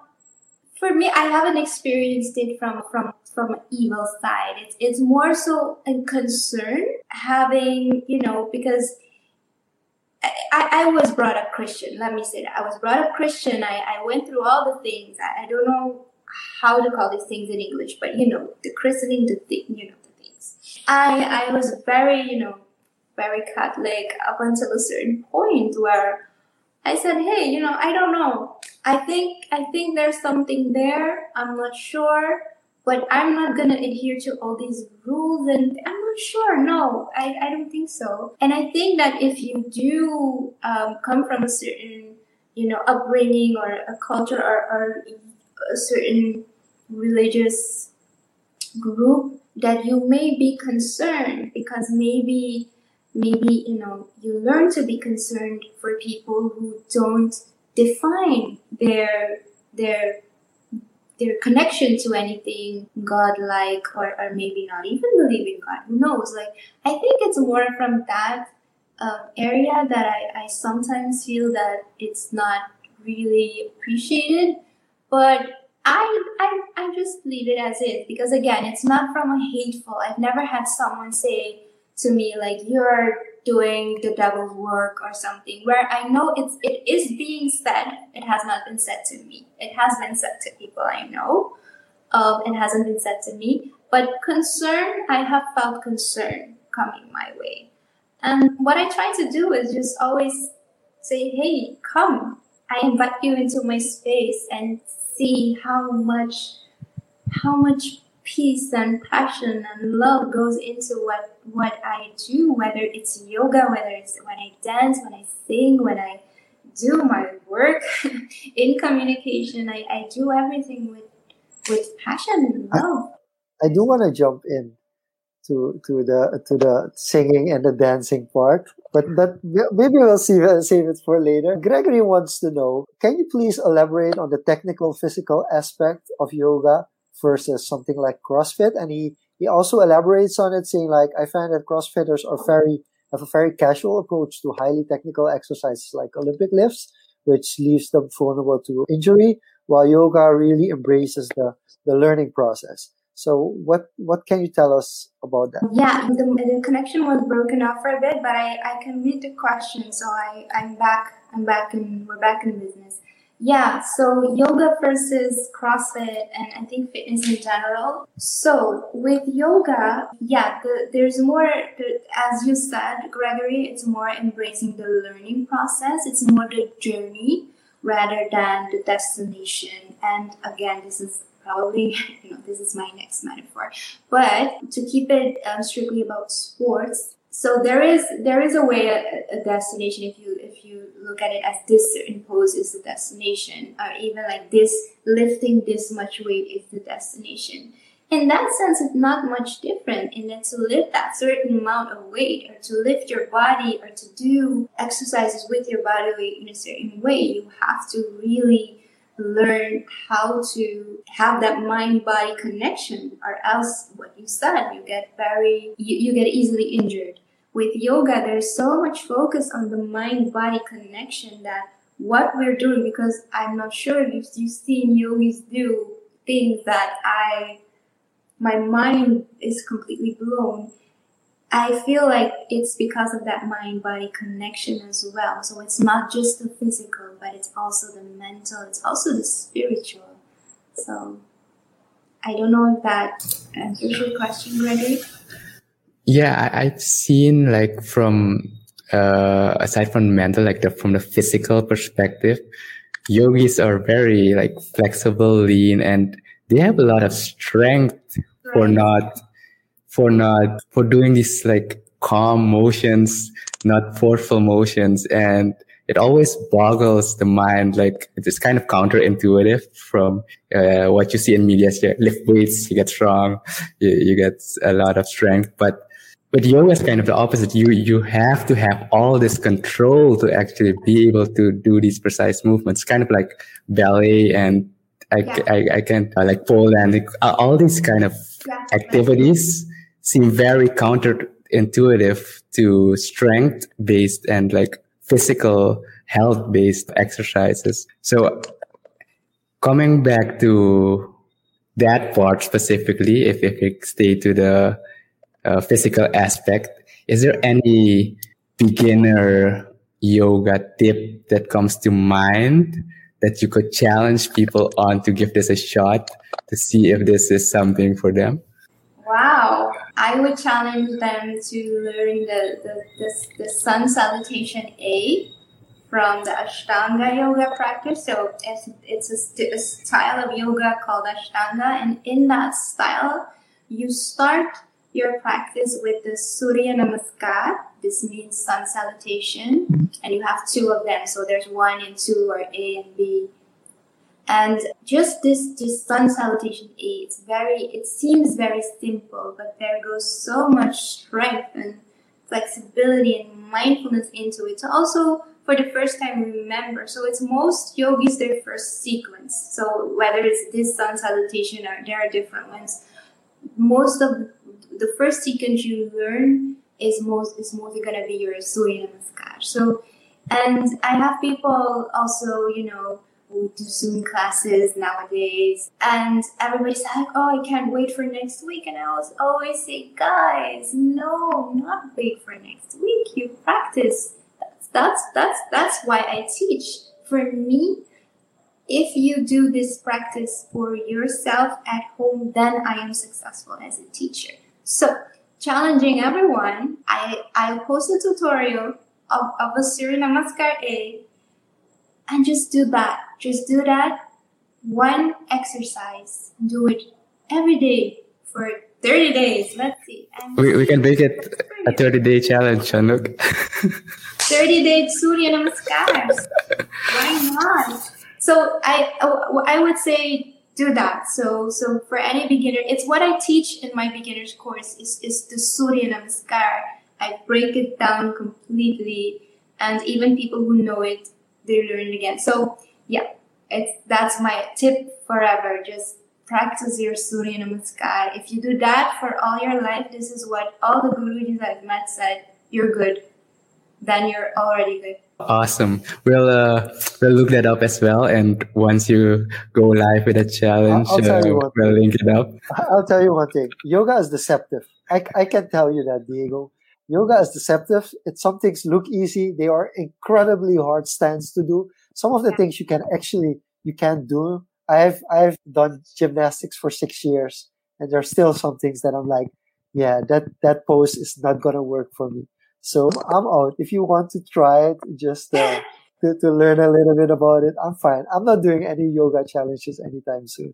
for me, I haven't experienced it from an evil side. It's more so a concern having, because I was brought up Christian. Let me say that. I was brought up Christian. I went through all the things. I don't know how to call these things in English, but the christening, the thing, I was very, very Catholic up until a certain point where I said, hey, I don't know. I think there's something there. I'm not sure, but I'm not going to adhere to all these rules and I'm not sure. No, I don't think so. And I think that if you do come from a certain, upbringing or a culture or a certain religious group, that you may be concerned because maybe, you learn to be concerned for people who don't define their connection to anything God-like or maybe not even believe in God. Who knows? Like, I think it's more from that area that I sometimes feel that it's not really appreciated, but I just leave it as is because again, it's not from a hateful. I've never had someone say to me like, you're doing the devil's work or something where I know it is being said. It has not been said to me. It has been said to people I know. It hasn't been said to me, but concern, I have felt concern coming my way. And what I try to do is just always say, hey, come, I invite you into my space and see how much peace and passion and love goes into what I do, whether it's yoga, whether it's when I dance, when I sing, when I do my work in communication. I do everything with passion and love. I do want to jump in to the singing and the dancing part, but that maybe we'll save it for later. Gregory wants to know, can you please elaborate on the technical physical aspect of yoga versus something like CrossFit? And he also elaborates on it, saying like, I find that CrossFitters have a very casual approach to highly technical exercises like Olympic lifts, which leaves them vulnerable to injury, while yoga really embraces the learning process. So what can you tell us about that? Yeah, the connection was broken up for a bit, but I can read the question, so we're back in business. Yeah, so yoga versus CrossFit and I think fitness in general. So with yoga, there's more, as you said, Gregory, it's more embracing the learning process. It's more the journey rather than the destination. And again, this is probably, this is my next metaphor. But to keep it strictly about sports, so there is a way a destination if you look at it as this certain pose is the destination, or even like this lifting this much weight is the destination. In that sense, it's not much different in that to lift that certain amount of weight or to lift your body or to do exercises with your body weight in a certain way, you have to really learn how to have that mind-body connection, or else what you said, you get easily injured. With yoga, there's so much focus on the mind-body connection that what we're doing, because I'm not sure if you've seen yogis do things that my mind is completely blown. I feel like it's because of that mind-body connection as well. So it's not just the physical, but it's also the mental, it's also the spiritual. So I don't know if that answers your question, Gregory. Yeah, I've seen like from, aside from mental, like from the physical perspective, yogis are very like flexible, lean, and they have a lot of strength for doing these like calm motions, not forceful motions. And it always boggles the mind. Like it's kind of counterintuitive from what you see in media. You lift weights, you get strong, you get a lot of strength. But yoga is kind of the opposite. You have to have all this control to actually be able to do these precise movements. Kind of like ballet and I can pole dancing. All these kind of activities seem very counterintuitive to strength-based and like physical health-based exercises. So coming back to that part specifically, if we stay to the physical aspect, is there any beginner yoga tip that comes to mind that you could challenge people on to give this a shot to see if this is something for them? Wow. I would challenge them to learn the sun salutation A from the Ashtanga yoga practice. So it's a style of yoga called Ashtanga. And in that style, you start your practice with the Surya Namaskar. This means sun salutation. And you have two of them. So there's one and two, or A and B. And just this sun salutation A, it seems very simple, but there goes so much strength and flexibility and mindfulness into it. So also, for the first time, remember. So it's most yogis, their first sequence. So whether it's this sun salutation or there are different ones, most of the first sequence you learn is mostly going to be your Surya Namaskar. So, and I have people also, we do Zoom classes nowadays, and everybody's like, "Oh, I can't wait for next week." And I always say, "Guys, no, not wait for next week. You practice. That's why I teach. For me, if you do this practice for yourself at home, then I am successful as a teacher." So, challenging everyone, I post a tutorial of a Surya Namaskar A, and just do that. Just do that one exercise. Do it every day for 30 days. Let's see. And we can make it a 30-day challenge, Jean-Luc. 30-day Surya Namaskars. Why not? So I would say do that. So for any beginner, it's what I teach in my beginner's course is the Surya Namaskar. I break it down completely, and even people who know it, they learn it again. So yeah, that's my tip forever. Just practice your Surya Namaskar. If you do that for all your life, this is what all the gurus I've met said, you're good. then you're already good. Awesome. We'll look that up as well. And once you go live with a challenge, we'll link it up. I'll tell you one thing. Yoga is deceptive. I can tell you that, Diego. Yoga is deceptive. Some things look easy. They are incredibly hard stands to do. Some of the things you can't do. I've done gymnastics for 6 years, and there are still some things that I'm like, yeah, that pose is not going to work for me. So I'm out. If you want to try it, just to learn a little bit about it, I'm fine. I'm not doing any yoga challenges anytime soon.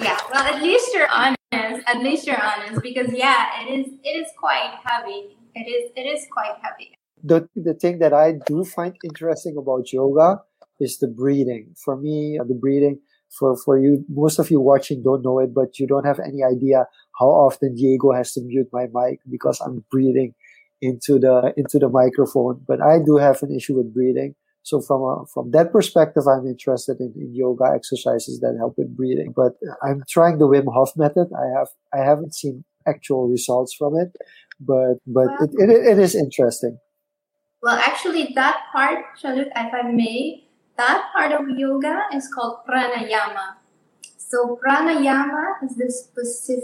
Yeah, well, at least you're honest, because yeah, it is quite heavy. It is quite heavy. The thing that I do find interesting about yoga is the breathing. For me, the breathing. For you, most of you watching don't know it, but you don't have any idea how often Diego has to mute my mic because I'm breathing into the microphone. But I do have an issue with breathing. So from that perspective, I'm interested in yoga exercises that help with breathing. But I'm trying the Wim Hof method. I haven't seen actual results from it, but it is interesting. Well, actually, that part, Jean-Luc, if I may, that part of yoga is called pranayama. So pranayama is the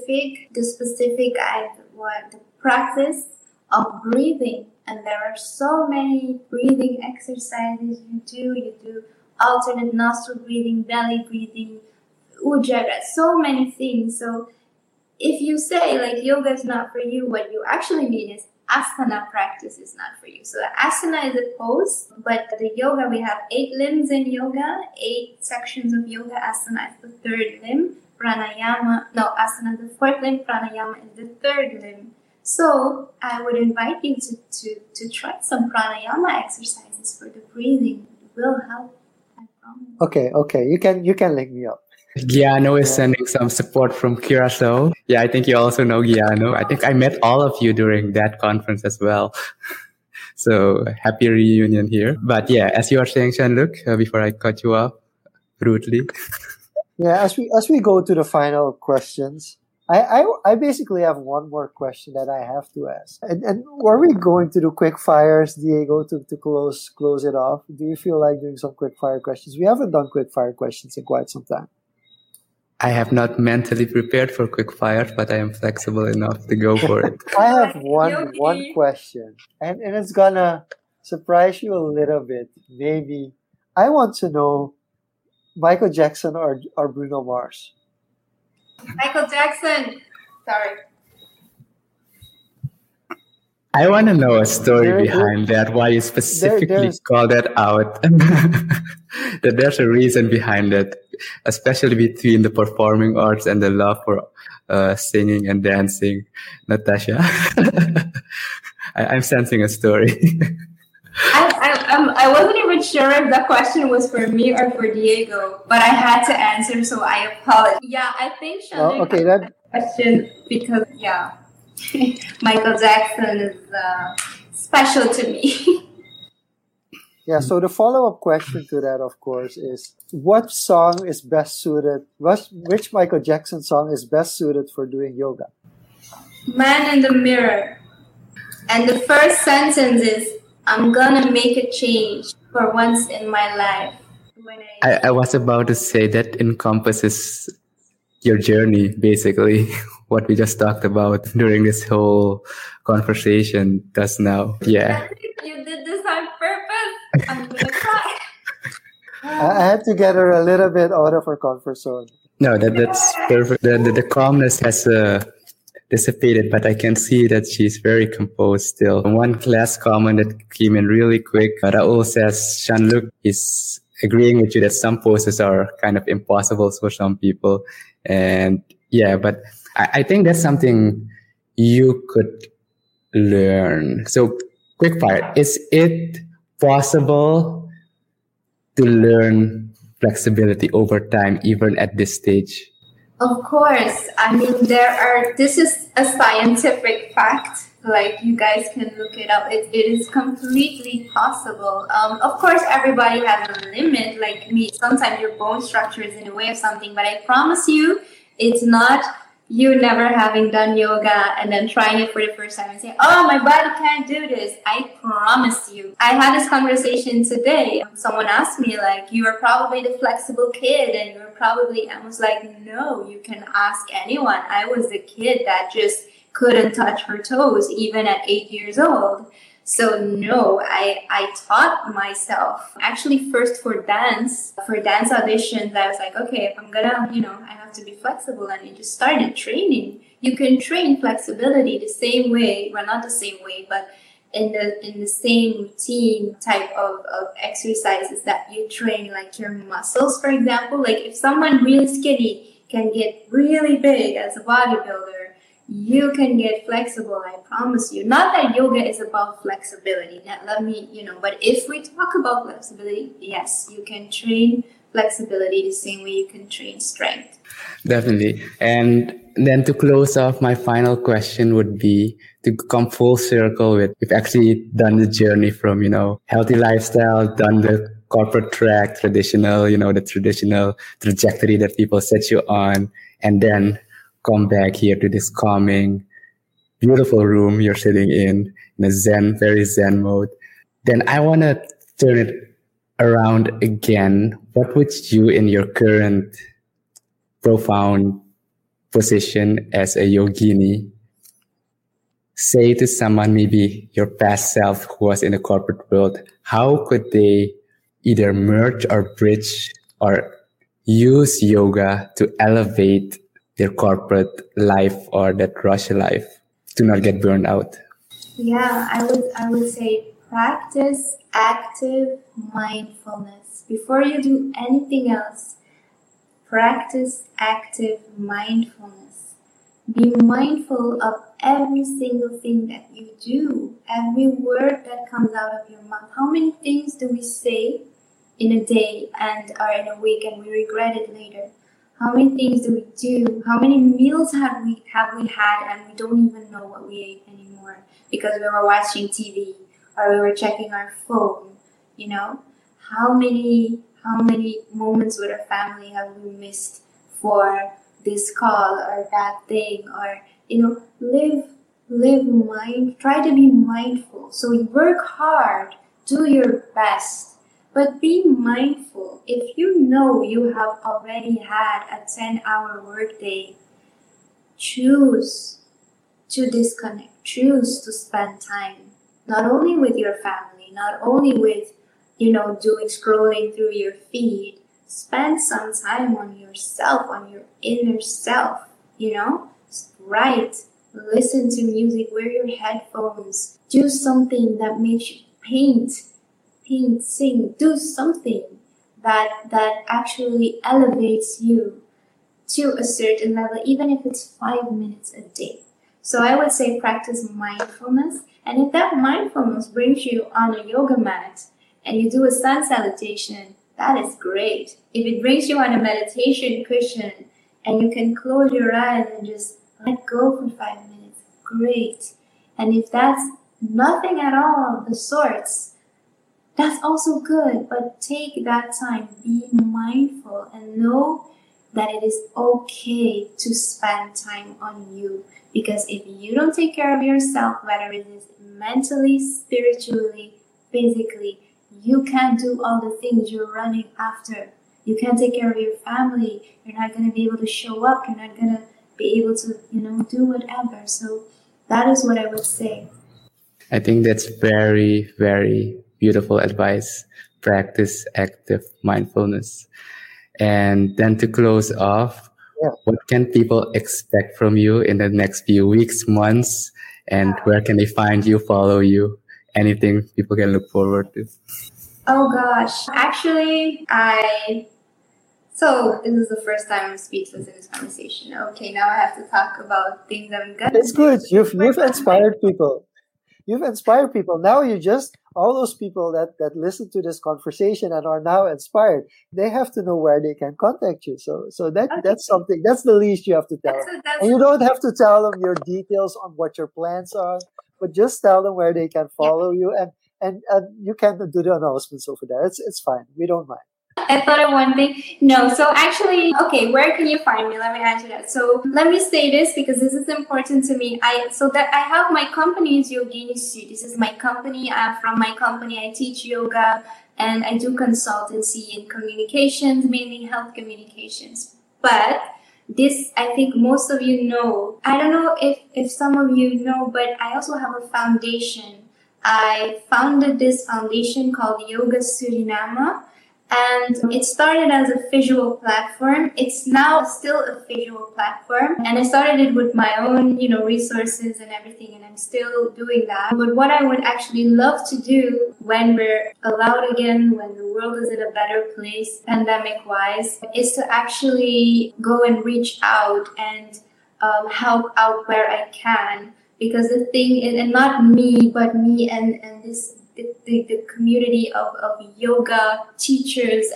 practice of breathing, and there are so many breathing exercises you do alternate nostril breathing, belly breathing, ujjayi, so many things. So if you say like yoga is not for you, what you actually mean is asana practice is not for you. So the asana is a pose, but the yoga, we have 8 limbs in yoga, 8 sections of yoga. Asana is the 3rd limb, asana is the 4th limb, pranayama is the 3rd limb. So I would invite you to try some pranayama exercises for the breathing. It will help, I promise. Okay. You can link me up. Giano is sending some support from Curacao. Yeah, I think you also know Giano. I think I met all of you during that conference as well. So happy reunion here. But yeah, as you are saying, Jean-Luc, before I cut you off brutally. Yeah, as we go to the final questions, I basically have one more question that I have to ask. And are we going to do quick fires, Diego, to close it off? Do you feel like doing some quick fire questions? We haven't done quick fire questions in quite some time. I have not mentally prepared for quick fire, but I am flexible enough to go for it. I have one question, and it's gonna surprise you a little bit, maybe. I want to know Michael Jackson or Bruno Mars. Michael Jackson. Sorry. I want to know a story behind that, why you specifically call that out. That there's a reason behind that, especially between the performing arts and the love for singing and dancing, Natasha. I'm sensing a story. I wasn't even sure if the question was for me or for Diego, but I had to answer, so I apologize. Yeah, I think Shanti asked that question because, yeah, Michael Jackson is special to me. Yeah, so the follow-up question to that, of course, is which Michael Jackson song is best suited for doing yoga? Man in the Mirror. And the first sentence is, I'm gonna make a change for once in my life. I was about to say that encompasses your journey, basically. What we just talked about during this whole conversation just now. Yeah. You did this on purpose. I'm gonna cry. I had to get her a little bit out of her comfort zone. No, that's perfect. The calmness has dissipated, but I can see that she's very composed still. One class comment that came in really quick. Raul says, Jean-Luc is agreeing with you that some poses are kind of impossible for some people. And yeah, but I think that's something you could learn. So quick fire. Is it possible to learn flexibility over time, even at this stage? Of course. I mean, this is a scientific fact. Like, you guys can look it up. It is completely possible. Of course, everybody has a limit. Like me, sometimes your bone structure is in the way of something, but I promise you, it's not you never having done yoga and then trying it for the first time and saying, oh, my body can't do this. I promise you. I had this conversation today. Someone asked me, like, you were probably the flexible kid and you were probably, I was like, no, you can ask anyone. I was the kid that just couldn't touch her toes even at 8 years old. So no, I taught myself. Actually, first for dance auditions, I was like, okay, if I'm gonna, I have to be flexible. And I just started training. You can train flexibility the same way, well, not the same way, but in the same routine type of exercises that you train, like your muscles, for example. Like if someone really skinny can get really big as a bodybuilder, you can get flexible, I promise you. Not that yoga is about flexibility. Now, but if we talk about flexibility, yes, you can train flexibility the same way you can train strength. Definitely. And then to close off, my final question would be to come full circle with, you've actually done the journey from, healthy lifestyle, done the corporate track, traditional, the traditional trajectory that people set you on, and then come back here to this calming, beautiful room you're sitting in a zen, very zen mode. Then I want to turn it around again. What would you, in your current profound position as a yogini, say to someone, maybe your past self who was in the corporate world? How could they either merge or bridge or use yoga to elevate their corporate life or that rush life to not get burned out? Yeah, I would say practice active mindfulness. Before you do anything else, practice active mindfulness. Be mindful of every single thing that you do, every word that comes out of your mouth. How many things do we say in a day and or in a week and we regret it later? How many things do we do? How many meals have we had and we don't even know what we ate anymore because we were watching TV or we were checking our phone, How many moments with our family have we missed for this call or that thing or, try to be mindful. So you work hard, do your best. But be mindful. If you have already had a 10-hour workday, choose to disconnect. Choose to spend time, not only with your family, not only with, scrolling through your feed. Spend some time on yourself, on your inner self, Write, listen to music, wear your headphones, do something that makes you paint, sing, do something that actually elevates you to a certain level, even if it's 5 minutes a day. So I would say practice mindfulness. And if that mindfulness brings you on a yoga mat and you do a sun salutation, that is great. If it brings you on a meditation cushion and you can close your eyes and just let go for 5 minutes, great. And if that's nothing at all of the sorts, that's also good, but take that time, be mindful, and know that it is okay to spend time on you. Because if you don't take care of yourself, whether it is mentally, spiritually, physically, you can't do all the things you're running after. You can't take care of your family. You're not going to be able to show up. You're not going to be able to, do whatever. So that is what I would say. I think that's very, very beautiful advice. Practice active mindfulness. And then to close off, What can people expect from you in the next few weeks, months, and where can they find you, follow you? Anything people can look forward to? Oh gosh. Actually, so this is the first time I'm speechless in this conversation. Okay, now I have to talk about things I'm gonna do. It's good. You've inspired people. You've inspired people. Now you just, all those people that listen to this conversation and are now inspired, they have to know where they can contact you. So that's something, that's the least you have to tell them. And you don't have to tell them your details on what your plans are, but just tell them where they can follow you. And you can do the announcements over there. It's fine. We don't mind. I thought of one thing. No, so actually, okay, where can you find me? Let me answer that. So let me say this because this is important to me. I have my company is Yogini Su. This is my company. From my company, I teach yoga and I do consultancy in communications, mainly health communications. But this, I think most of you know. I don't know if some of you know, but I also have a foundation. I founded this foundation called Yoga Suriname. And it started as a visual platform. It's now still a visual platform. And I started it with my own, resources and everything. And I'm still doing that. But what I would actually love to do when we're allowed again, when the world is in a better place, pandemic-wise, is to actually go and reach out and help out where I can. Because the thing is, and not me, but me and this the community of yoga teachers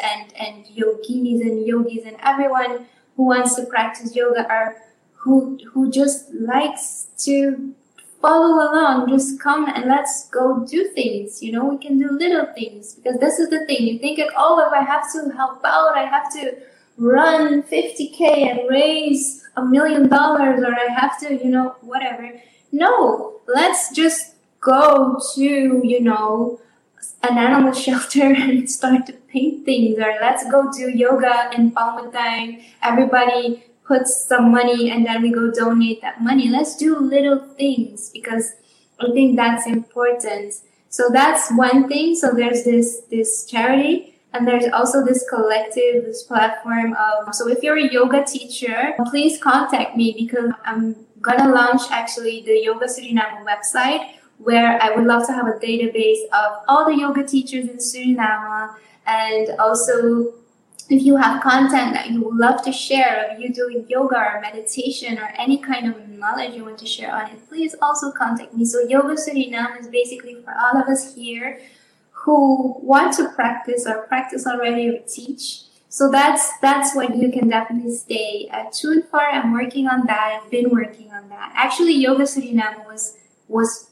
and yoginis and yogis and everyone who wants to practice yoga are who just likes to follow along, just come and let's go do things. We can do little things because this is the thing. You think like, if I have to help out, I have to run 50K and raise $1 million or I have to, whatever. No, let's just go to, an animal shelter and start to paint things, or let's go do yoga in Palma time. Everybody puts some money and then we go donate that money. Let's do little things because I think that's important. So that's one thing. So there's this charity. And there's also this collective, this platform of, so if you're a yoga teacher, please contact me because I'm going to launch actually the Yoga Suriname website where I would love to have a database of all the yoga teachers in Suriname. And also, if you have content that you would love to share of you doing yoga or meditation or any kind of knowledge you want to share on it, please also contact me. So Yoga Suriname is basically for all of us here who want to practice or practice already or teach. So that's what you can definitely stay tuned for. I'm working on that. I've been working on that. Actually, Yoga Suriname was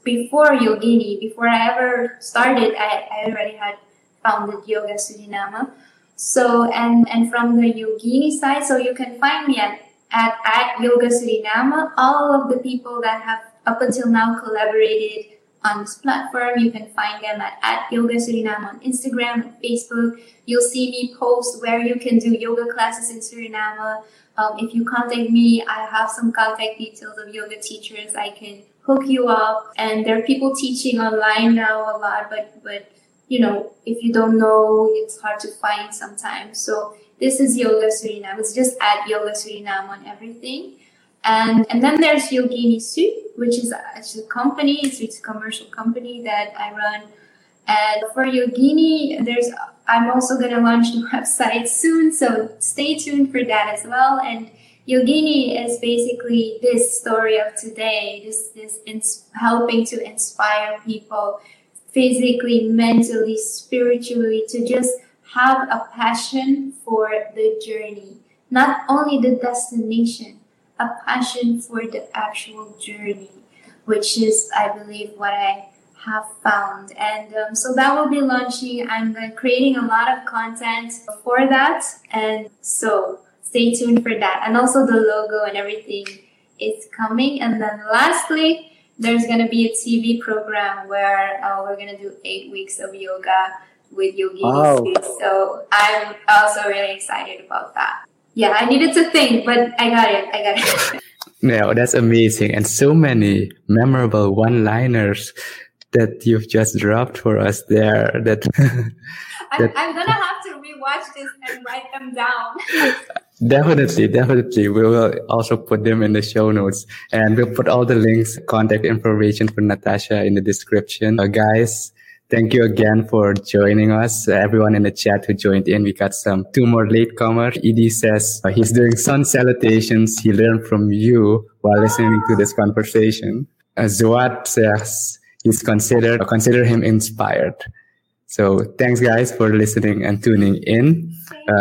before Yogini. Before I ever started, I already had founded Yoga Suriname. So, and from the Yogini side, so you can find me at Yoga Suriname. All of the people that have up until now collaborated on this platform. You can find them at Yoga Suriname on Instagram and Facebook. You'll see me post where you can do yoga classes in Suriname. If you contact me, I have some contact details of yoga teachers. I can hook you up. And there are people teaching online now a lot, but if you don't know, it's hard to find sometimes. So this is Yoga Suriname. It's just at Yoga Suriname on everything. And then there's Yogini Su, which is a company. It's a commercial company that I run. And for Yogini, I'm also going to launch the website soon. So stay tuned for that as well. And Yogini is basically this story of today, this helping to inspire people physically, mentally, spiritually, to just have a passion for the journey, not only the destination. A passion for the actual journey, which is, I believe, what I have found. And so that will be launching. I'm creating a lot of content for that. And so stay tuned for that. And also the logo and everything is coming. And then lastly, there's going to be a TV program where we're going to do 8 weeks of yoga with Yogini. Wow. So I'm also really excited about that. Yeah, I needed to think, but I got it. No, that's amazing. And so many memorable one-liners that you've just dropped for us there. I'm going to have to rewatch this and write them down. Definitely. We will also put them in the show notes. And we'll put all the links, contact information for Natasha in the description. Guys, thank you again for joining us. Everyone in the chat who joined in, we got two more latecomers. Edie says he's doing sun salutations. He learned from you while listening to this conversation. Zuad says he's consider him inspired. So thanks guys for listening and tuning in.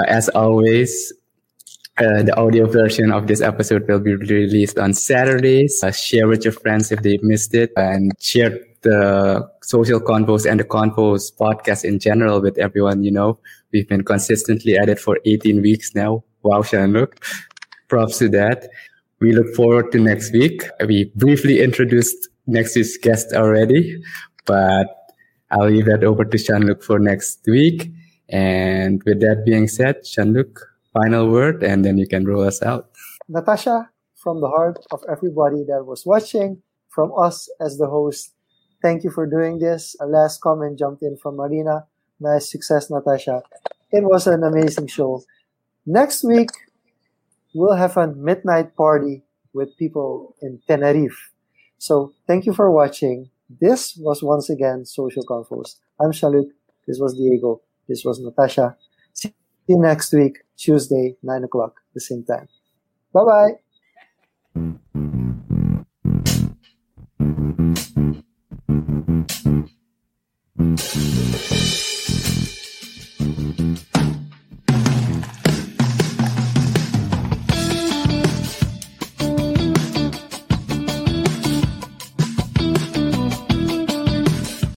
As always, the audio version of this episode will be released on Saturdays. Share with your friends if they missed it and share the Social Confoes and the Confoes podcast in general with everyone. You know, we've been consistently at it for 18 weeks now. Wow, Jean-Luc. Props to that. We look forward to next week. We briefly introduced next week's guest already, but I'll leave that over to Jean-Luc for next week. And with that being said, Jean-Luc, final word, and then you can roll us out. Natasha, from the heart of everybody that was watching, from us as the host, thank you for doing this. A last comment jumped in from Marina. Nice success, Natasha. It was an amazing show. Next week, we'll have a midnight party with people in Tenerife. So thank you for watching. This was once again Social Confoes. I'm Jean-Luc. This was Diego. This was Natasha. See you next week, Tuesday, 9 o'clock, the same time. Bye-bye.